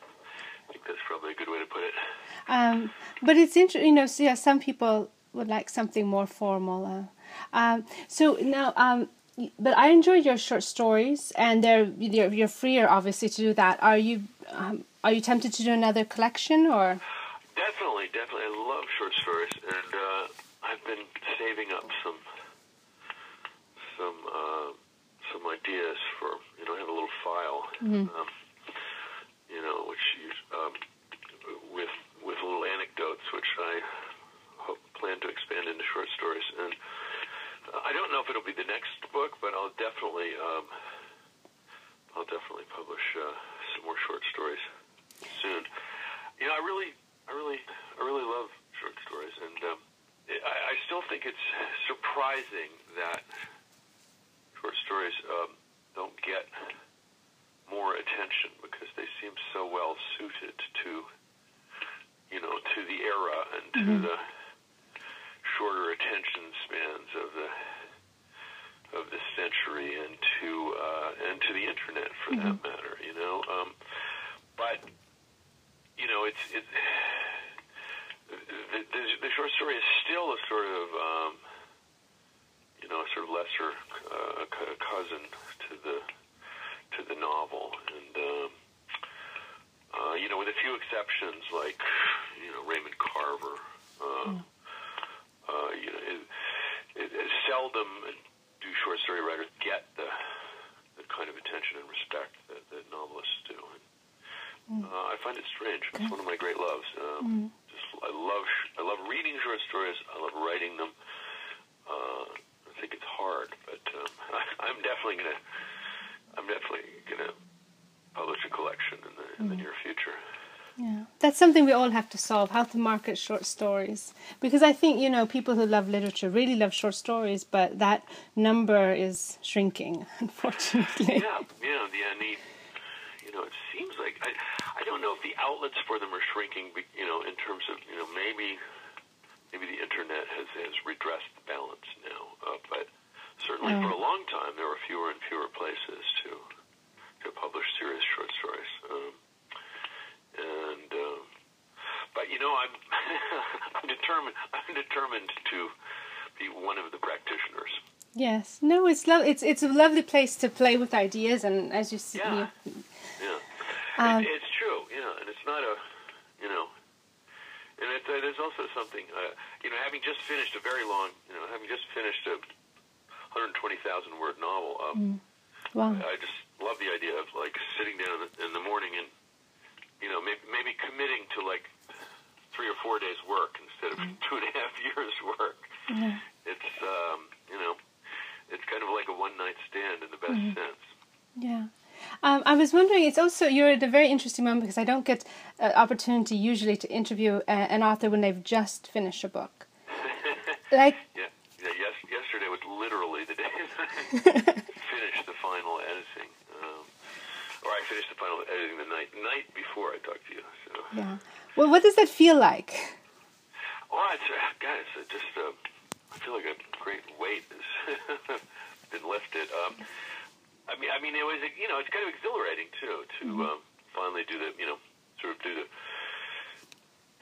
I think that's probably a good way to put it. Um, but it's interesting, you know. So yeah, some people would like something more formal. Uh, um, so now, um, but I enjoy your short stories, and they're you're, you're freer, obviously, to do that. Are you um, are you tempted to do another collection or? Definitely, definitely. I love short stories, and uh, I've been saving up some some. Uh, some ideas for, you know, I have a little file, mm-hmm. um, you know, which you, um, with with little anecdotes, which I hope, plan to expand into short stories. And I don't know if it'll be the next book, but I'll definitely, um, I'll definitely publish uh, some more short stories soon. You know, I really, I really, I really love short stories, and um, I, I still think it's surprising that short stories um, don't get more attention because they seem so well suited to, you know, to the era and to mm-hmm. the shorter attention spans of the of the century and to uh, and to the internet for mm-hmm. that matter, you know. Um, but you know, it's it the, the, the short story is still a sort of um, you know, a sort of lesser uh, cousin to the to the novel, and um, uh, you know, with a few exceptions, like you know, Raymond Carver, uh, mm. uh, you know, it, it, it seldom do short story writers get the the kind of attention and respect that, that novelists do. And, mm. uh, I find it strange. It's okay. One of my great loves. Um, mm. Just I love I love reading short stories. I love writing them. Uh, I think it's hard, but um, I, I'm definitely gonna, I'm definitely gonna publish a collection in the, in the near future. Yeah, that's something we all have to solve: how to market short stories. Because I think you know people who love literature really love short stories, but that number is shrinking, unfortunately. Yeah, yeah, the I need, you know, it seems like I, I don't know if the outlets for them are shrinking. But, you know, in terms of you know maybe. Maybe the internet has, has redressed the balance now, uh, but certainly oh. for a long time there were fewer and fewer places to to publish serious short stories. Um, and um, but you know I'm I'm determined I'm determined to be one of the practitioners. Yes, no, it's lo- it's it's a lovely place to play with ideas, and as you see, yeah, yeah, um, it, it's true, yeah, and it's not a you know. And it, uh, there's also something, uh, you know, having just finished a very long, you know, having just finished a one hundred twenty thousand word novel, um, mm. wow. I, I just love the idea of, like, sitting down in the, in the morning and, you know, maybe, maybe committing to, like, three or four days' work instead of mm. two and a half years' work. Mm. It's, um, you know, it's kind of like a one-night stand in the best mm. sense. Yeah. Um, I was wondering, it's also, you're at a very interesting moment because I don't get an uh, opportunity usually to interview a, an author when they've just finished a book. Like, yeah, yeah yes, yesterday was literally the day that I finished the final editing. Um, or I finished the final editing the night night before I talked to you. So. Yeah. Well, what does that feel like? Well, it's, uh, guys, it's just, uh, I feel like a great weight has been lifted. Um I mean, I mean, it was, you know, it's kind of exhilarating too to mm-hmm. um, finally do the, you know, sort of do the,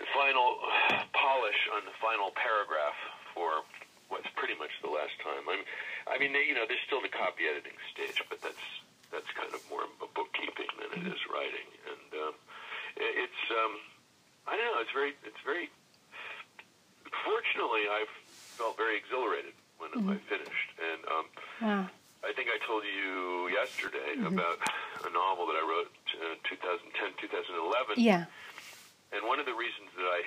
the final uh, polish on the final paragraph for what's pretty much the last time. I mean, I mean, they, you know, there's still the copy editing stage, but that's that's kind of more bookkeeping than it is writing, and um, it's um, I don't know. It's very, it's very, fortunately, I felt very exhilarated when mm-hmm. I finished. And um, wow. I think I told you yesterday mm-hmm. about a novel that I wrote in twenty ten, twenty eleven. Yeah. And one of the reasons that I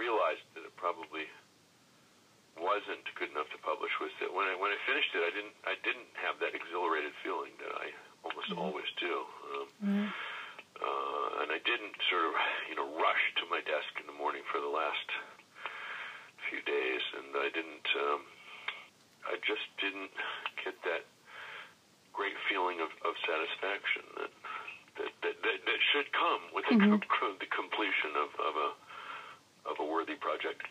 realized that it probably wasn't good enough to publish was that when I when I finished it, I didn't I didn't have that exhilarated feeling that I almost mm-hmm. always do. Um, mm-hmm. uh, and I didn't sort of you know rush to my desk in the morning for the last few days, and I didn't. Um, I just didn't get that great feeling of, of satisfaction that that, that that that should come with the, mm-hmm. com- the completion of, of a of a worthy project.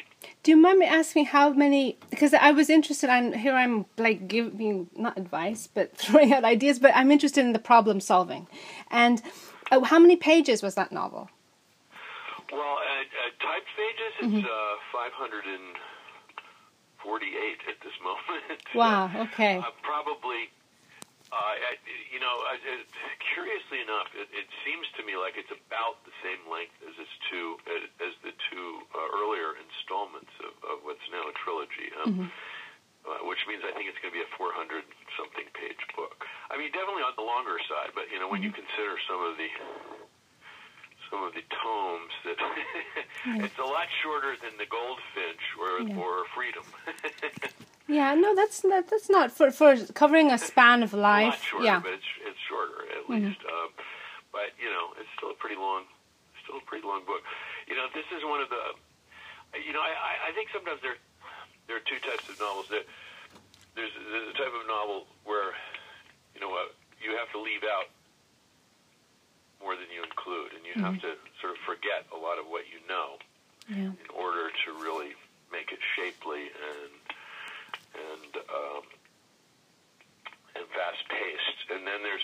Do you mind me asking how many? Because I was interested. I'm here. I'm like giving not advice, but throwing out ideas. But I'm interested in the problem solving. And oh, how many pages was that novel? Well, at, at typed pages, it's mm-hmm. uh, five hundred forty-eight at this moment. Wow. Okay. Uh, probably. Uh, I, you know, I, it, curiously enough, it, it seems to me like it's about the same length as its two, as the two uh, earlier installments of, of what's now a trilogy, um, mm-hmm. uh, which means I think it's going to be a four hundred something page book. I mean, definitely on the longer side, but you know, when you consider some of the some of the tomes, that yes. it's a lot shorter than The Goldfinch or yeah. or Freedom. Yeah, no, that's not, that's not for for covering a span of life. It's a lot shorter, yeah, but it's it's shorter at mm-hmm. least. Uh, but you know, it's still a pretty long, still a pretty long book. You know, this is one of the, you know, I, I think sometimes there there are two types of novels. That there's, there's a type of novel where you know uh, you have to leave out more than you include, and you mm-hmm. have to sort of forget a lot of what you know yeah. in order to really make it shapely and. and um, and fast-paced. And then there's,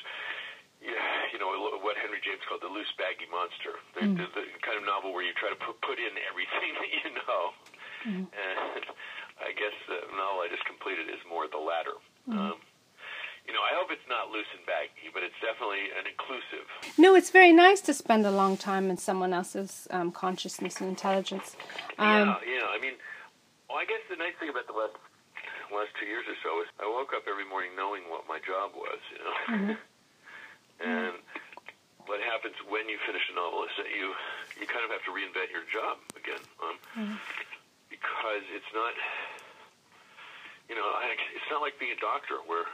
you know, what Henry James called the loose, baggy monster, the, mm. the, the kind of novel where you try to put, put in everything that you know. Mm. And I guess the novel I just completed is more the latter. Mm. Um, you know, I hope it's not loose and baggy, but it's definitely an inclusive. No, it's very nice to spend a long time in someone else's um, consciousness and intelligence. Um, yeah, yeah, I mean, well, I guess the nice thing about the West... last two years or so is I woke up every morning knowing what my job was, you know. Mm-hmm. And mm-hmm. what happens when you finish a novel is that you you kind of have to reinvent your job again, um, mm-hmm. because it's not, you know, it's not like being a doctor where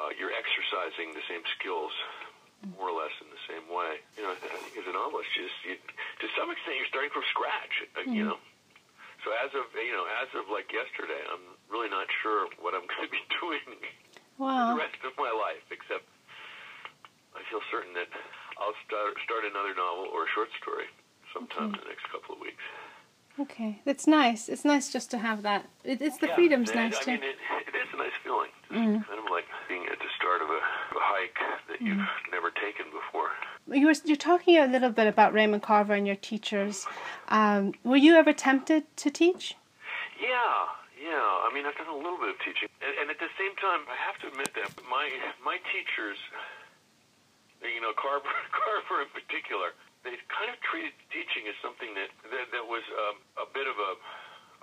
uh, you're exercising the same skills more or less in the same way. You know, I think as a novelist, you just, you, to some extent, you're starting from scratch, mm-hmm. you know. So as of, you know, as of like yesterday, I'm really not sure what I'm going to be doing wow. for the rest of my life, except I feel certain that I'll start, start another novel or a short story sometime okay. in the next couple of weeks. Okay. That's nice. It's nice just to have that. It, it's the yeah, freedom's it, nice, I too. I mean, it, it is a nice feeling. It's mm. kind of like being at the start of a, of a hike that mm. you've never taken before. You were, you're talking a little bit about Raymond Carver and your teachers. Um, were you ever tempted to teach? Yeah, yeah. I mean, I've done a little bit of teaching. And, and at the same time, I have to admit that my my teachers, you know, Carver, Carver in particular, they kind of treated teaching as something that, that, that was um, a bit of a... a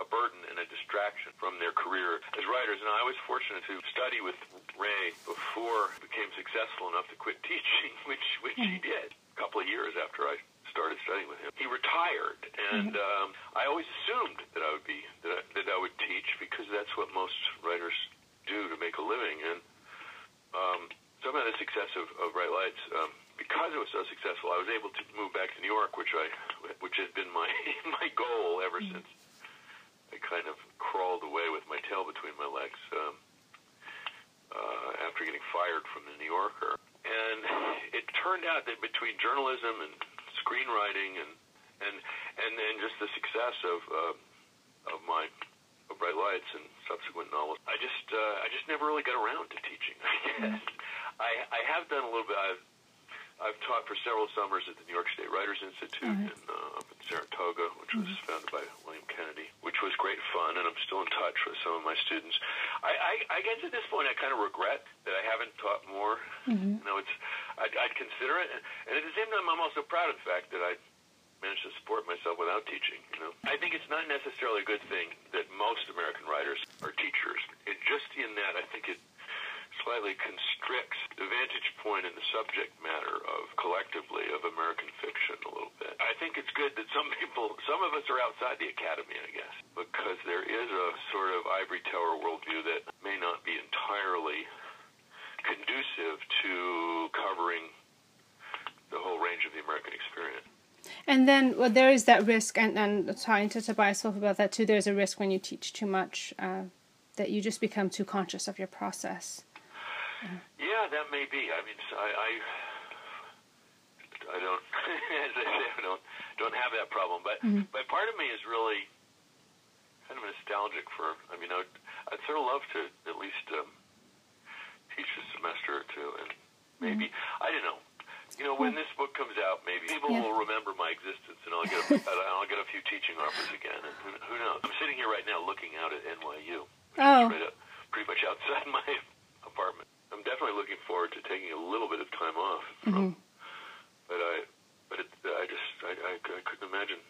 burden and a distraction from their career as writers. And I was fortunate to study with Ray before he became successful enough to quit teaching, which which mm-hmm. he did a couple of years after I started studying with him. He retired, and mm-hmm. um, I always assumed that I would be that I, that I would teach because that's what most writers do to make a living. And um, somehow the success of, of Bright Lights, um, because it was so successful, I was able to move back to New York, which I which has been my my goal ever mm-hmm. since. I kind of crawled away with my tail between my legs um, uh, after getting fired from The New Yorker. And it turned out that between journalism and screenwriting and and and then just the success of uh, of my of Bright Lights and subsequent novels, I just uh, I just never really got around to teaching. I guess I I have done a little bit. I've I've taught for several summers at the New York State Writers Institute right. in, uh, up in Saratoga, which mm-hmm. was founded by William Kennedy, which was great fun, and I'm still in touch with some of my students. I, I, I guess at this point I kind of regret that I haven't taught more. Mm-hmm. You know, it's I'd, I'd consider it, and at the same time I'm also proud of the fact that I managed to support myself without teaching, you know. I think it's not necessarily a good thing that most American writers are teachers. It just in that I think it slightly constricts the vantage point and the subject matter of collectively of American fiction a little bit. I think it's good that some people, some of us are outside the academy, I guess, because there is a sort of ivory tower worldview that may not be entirely conducive to covering the whole range of the American experience. And then, well, there is that risk, and, and talking to Tobias Wolff about that too, there's a risk when you teach too much uh, that you just become too conscious of your process. Yeah, yeah, that may be. I mean, I, I, I don't, as I say, I don't, don't have that problem. But, mm-hmm. but part of me is really kind of nostalgic for, I mean, I'd, I'd sort of love to at least um, teach a semester or two, and maybe, mm-hmm. I don't know. You know, when this book comes out, maybe people yeah. will remember my existence, and I'll get a, I'll get a few teaching offers again. And who, who knows? I'm sitting here right now looking out at N Y U, which oh. is right up, pretty much outside my apartment. I'm definitely looking forward to taking a little bit of time off, from, mm-hmm. but I, but it, I just I, I, I couldn't imagine.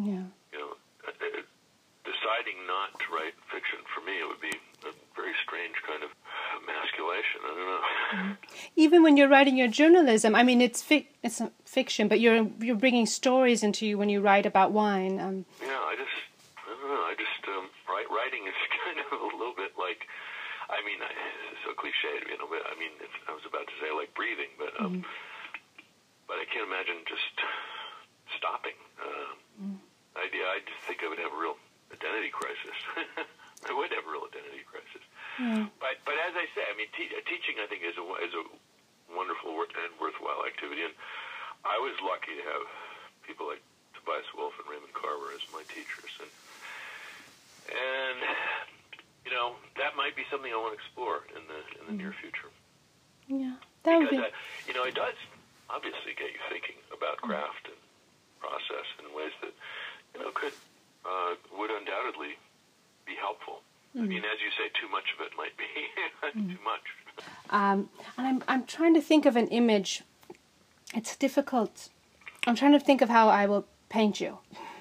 Yeah. You know, deciding not to write fiction for me, it would be a very strange kind of emasculation. I don't know. Mm-hmm. Even when you're writing your journalism, I mean, it's fi it's not fiction, but you're you're bringing stories into you when you write about wine. Um. Yeah, I just I don't know. I just um, writing is kind of a little bit like. I mean, it's so cliched, you know, but I mean, it's, I was about to say, like, breathing, but um, mm. but I can't imagine just stopping. Uh, mm. I, yeah, I just think I would have a real identity crisis. I would have a real identity crisis. Mm. But but as I say, I mean, te teaching, I think, is a, is a wonderful and worthwhile activity, and I was lucky to have people like Tobias Wolff and Raymond Carver as my teachers, and and... You know, that might be something I want to explore in the in the near future. Yeah, that would be. I, you know, it does obviously get you thinking about craft and process in ways that you know could uh, would undoubtedly be helpful. Mm. I mean, as you say, too much of it might be mm. too much. Um, and I'm I'm trying to think of an image. It's difficult. I'm trying to think of how I will paint you.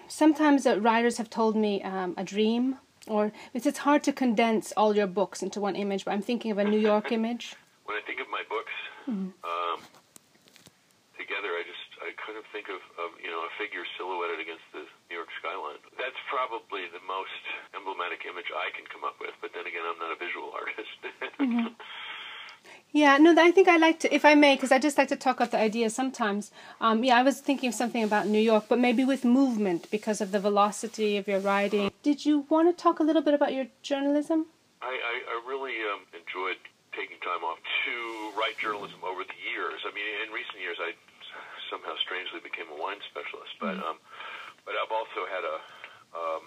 Sometimes uh, writers have told me um, a dream. Or it's, it's hard to condense all your books into one image, but I'm thinking of a New York image. When I think of my books mm-hmm. um, together, I just I kind of think of, of you know a figure silhouetted against the New York skyline. That's probably the most emblematic image I can come up with. But then again, I'm not a visual artist. mm-hmm. Yeah, no, I think I like to, if I may, because I just like to talk about the idea sometimes. Um, yeah, I was thinking of something about New York, but maybe with movement because of the velocity of your writing. Did you want to talk a little bit about your journalism? I, I, I really um, enjoyed taking time off to write journalism over the years. I mean, in recent years, I somehow strangely became a wine specialist, but um, but I've also had a, um,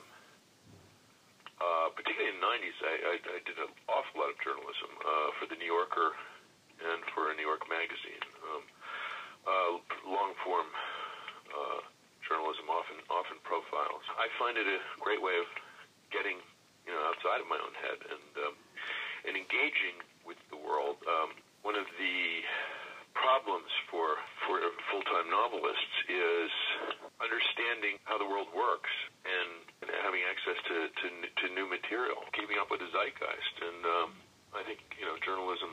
uh, particularly in the nineties, I, I, I did an awful lot of journalism uh, for The New Yorker and for a New York magazine, um, uh, long-form uh, journalism, often often profiles. I find it a great way of getting, you know, outside of my own head and um, and engaging with the world. Um, one of the problems for for full-time novelists is understanding how the world works and, and having access to, to to new material, keeping up with the zeitgeist. And um, I think you know journalism.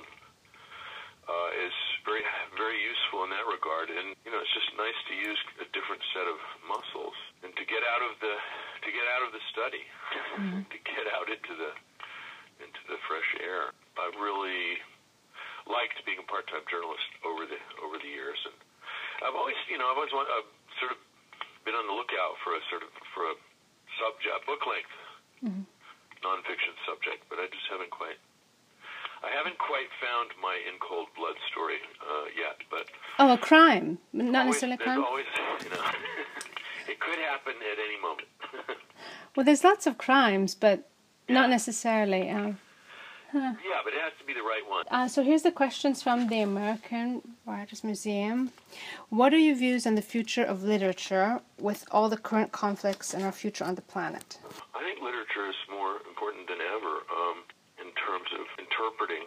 Uh, is very very useful in that regard, and you know it's just nice to use a different set of muscles and to get out of the to get out of the study, mm-hmm. to get out into the into the fresh air. I really liked being a part-time journalist over the over the years, and I've always you know I've always want, I've sort of been on the lookout for a sort of for a subject book length mm-hmm. nonfiction subject, but I just haven't quite. I haven't quite found my In Cold Blood story uh, yet, but... Oh, a crime. Not always, necessarily a crime? Always, you know, it could happen at any moment. Well, there's lots of crimes, but yeah. not necessarily. Uh, huh. Yeah, but it has to be the right one. Uh, so here's the questions from the American Writers Museum. What are your views on the future of literature with all the current conflicts and our future on the planet? I think literature is more important than ever. Um, in terms of interpreting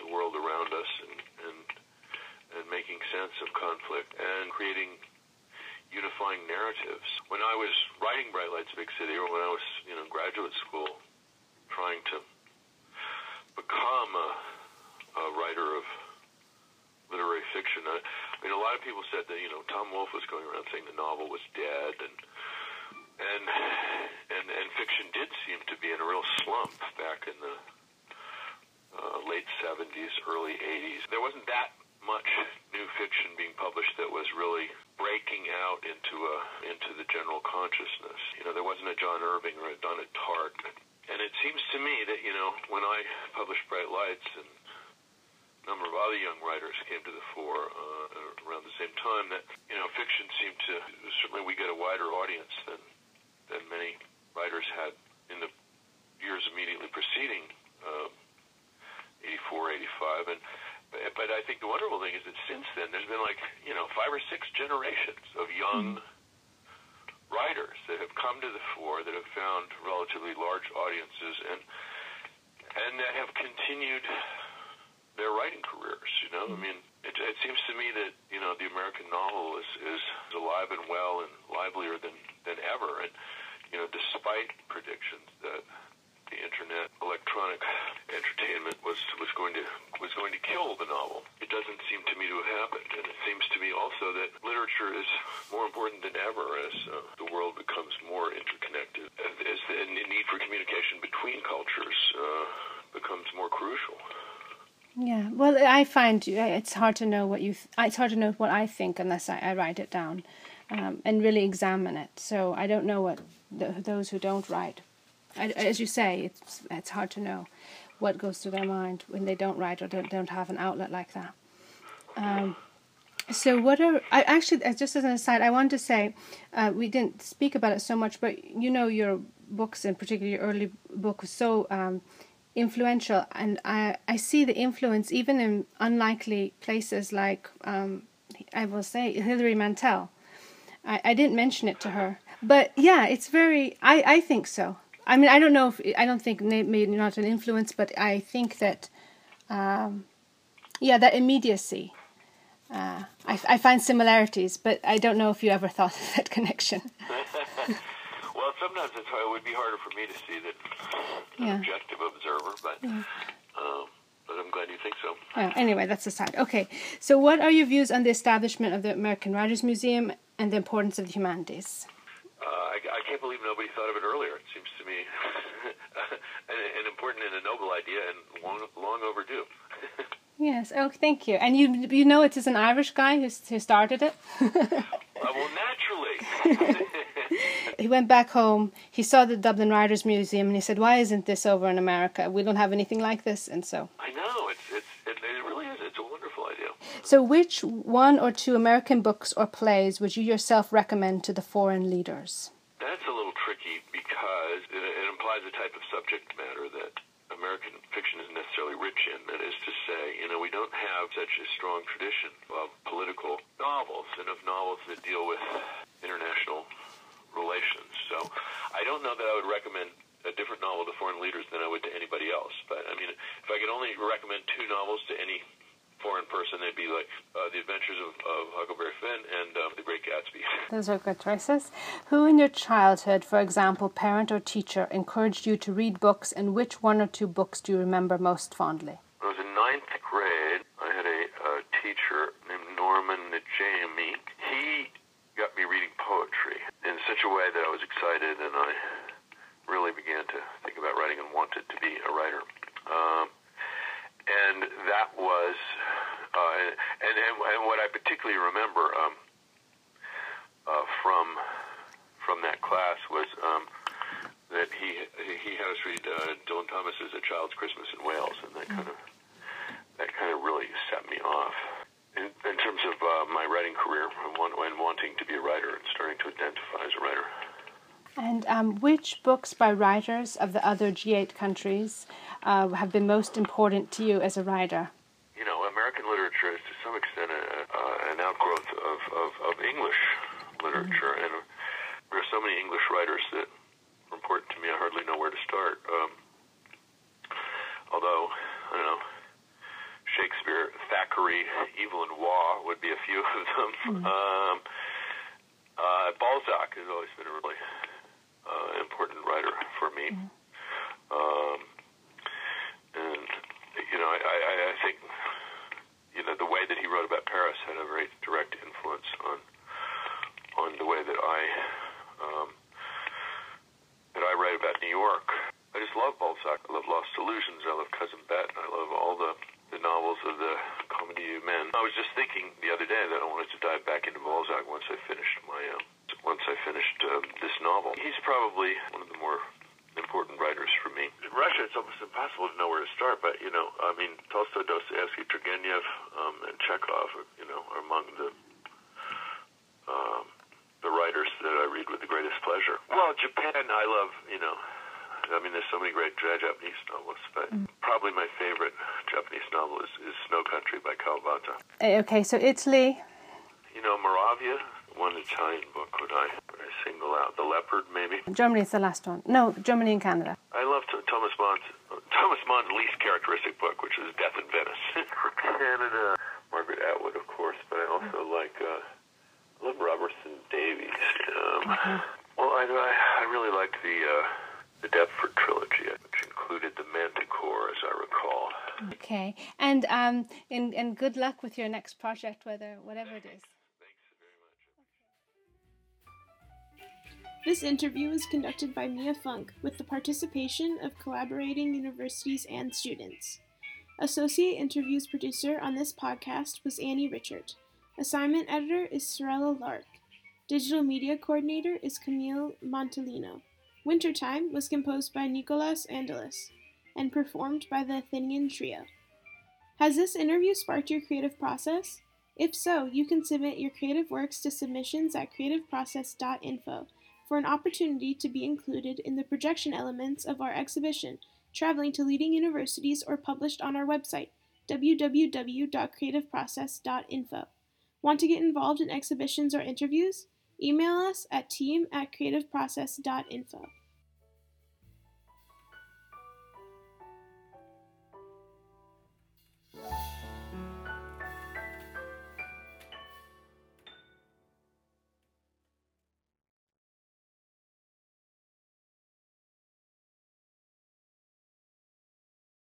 the world around us and, and, and making sense of conflict and creating unifying underlying narratives. When I was writing Bright Lights, Big City, or when I was, you know, in graduate school, trying to become a, a writer of literary fiction, I, I mean, a lot of people said that, you know, Tom Wolfe was going around saying the novel was dead, and and and, and fiction did seem to be in a real slump back in the uh, late seventies, early eighties. There wasn't that much new fiction being published that was really breaking out into a into the general consciousness. You know, there wasn't a John Irving or a Donna Tartt. And it seems to me that, you know, when I published Bright Lights and a number of other young writers came to the fore uh, around the same time, that, you know, fiction seemed to, certainly we get a wider audience than, than many writers had in the years immediately preceding uh, eighty-four, eighty-five. And, but I think the wonderful thing is that since then, there's been like, you know, five or six generations of young mm-hmm. writers that have come to the fore, that have found relatively large audiences, and and that have continued their writing careers. You know, I mean, it, it seems to me that, you know, the American novel is, is alive and well and livelier than than ever. And, you know, despite predictions that the internet, electronic entertainment was was going to was going to kill the novel, it doesn't seem to me to have happened. And it seems to me also that literature is more important than ever as uh, the world becomes more interconnected, as the need for communication between cultures uh, becomes more crucial. Yeah, well, I find it's hard to know what you. Th- it's hard to know what I think unless I, I write it down, um, and really examine it. So I don't know what the, those who don't write, I, as you say, it's it's hard to know what goes through their mind when they don't write or don't don't have an outlet like that. Um, so what are I actually just as an aside, I wanted to say uh, we didn't speak about it so much, but you know your books, in particular your early book, was so um, influential, and I I see the influence even in unlikely places like um, I will say Hilary Mantel. I, I didn't mention it to her, but yeah, it's very I, I think so. I mean, I don't know if I don't think maybe not an influence, but I think that, um, yeah, that immediacy. Uh, I, I find similarities, but I don't know if you ever thought of that connection. Well, sometimes it's hard, it would be harder for me to see that, an yeah. objective observer, but yeah. um, but I'm glad you think so. Oh, anyway, that's aside. Okay, so what are your views on the establishment of the American Writers Museum and the importance of the humanities? Uh, I, I can't believe nobody thought of it earlier. It seems to me an, an important and a noble idea, and long, long overdue. Yes. Oh, thank you. And you, you know, it is an Irish guy who who started it. uh, well, naturally. He went back home. He saw the Dublin Writers Museum, and he said, "Why isn't this over in America? We don't have anything like this." And so. I know. It's it's it, it really is. It's a wonderful idea. So, which one or two American books or plays would you yourself recommend to the foreign leaders? That's a little tricky because it, it implies a type of subject matter that American fiction isn't necessarily rich in. That is to say, you know, we don't have such a strong tradition of political novels and of novels that deal with international relations. So I don't know that I would recommend a different novel to foreign leaders than I would to anybody else. But, I mean, if I could only recommend two novels to any foreign person, they'd be like uh, The Adventures of, of Huckleberry Finn and um, The Great Gatsby. Those are good choices. Who in your childhood, for example, parent or teacher, encouraged you to read books, and which one or two books do you remember most fondly? When I was in ninth grade, I had a, a teacher named Norman Najami. He got me reading poetry in such a way that I was excited, and I really began to think about writing and wanted to be a writer. Um, And that was, uh, and, and and what I particularly remember um, uh, from from that class was um, that he he had us read uh, Dylan Thomas's A Child's Christmas in Wales, and that kind of that kind of really set me off in, in terms of uh, my writing career and, want, and wanting to be a writer and starting to identify as a writer. And um, which books by writers of the other G eight countries uh, have been most important to you as a writer? You know, American literature is to some extent a, uh, an outgrowth of, of, of English literature, mm-hmm. and uh, there are so many English writers that are important to me, I hardly know where to start. Um, although, I don't know, Shakespeare, Thackeray, Evelyn Waugh would be a few of them. Mm-hmm. Um Uh, Balzac has always been a really uh, important writer for me. Mm-hmm. Um, and, you know, I, I, I think, you know, the way that he wrote about Paris had a very direct influence on on the way that I um, that I write about New York. I just love Balzac. I love Lost Illusions. I love Cousin Bet. I love all the, the novels of the Comedie Humaine. I was just thinking the other day that I wanted to dive back into Balzac once I finished my um, once I finished um, this novel. He's probably one of the more important writers for me. In Russia, it's almost impossible to know where to start, but, you know, I mean, Tolstoy, Dostoevsky, Turgenev, um, and Chekhov, are, you know, are among the um, the writers that I read with the greatest pleasure. Well, Japan, I love, you know, I mean, there's so many great Japanese novels, but mm. probably my favorite Japanese novel is, is Snow Country by Kawabata. Okay, so Italy. You know, Moravia, one Italian book would I, would I single out. The Leopard, maybe. Germany is the last one. No, Germany and Canada. I love Thomas Mann's, Thomas Mann's least characteristic book, which is Death in Venice. For Canada, Margaret Atwood, of course, but I also mm. like, uh, I love Robertson Davies. Um, mm-hmm. Well, I, I, I really like the, uh, the Deptford trilogy, which included The Manticore, as I recall. Okay, and, um, and, and good luck with your next project, whether whatever it is. This interview is conducted by Mia Funk with the participation of collaborating universities and students. Associate Interviews producer on this podcast was Annie Richard. Assignment editor is Sorella Lark. Digital media coordinator is Camille Montalino. Wintertime was composed by Nicolas Angelis and performed by the Athenian Trio. Has this interview sparked your creative process? If so, you can submit your creative works to submissions at creative process dot info for an opportunity to be included in the projection elements of our exhibition, traveling to leading universities, or published on our website, w w w dot creative process dot info. Want to get involved in exhibitions or interviews? Email us at team at creative process dot info.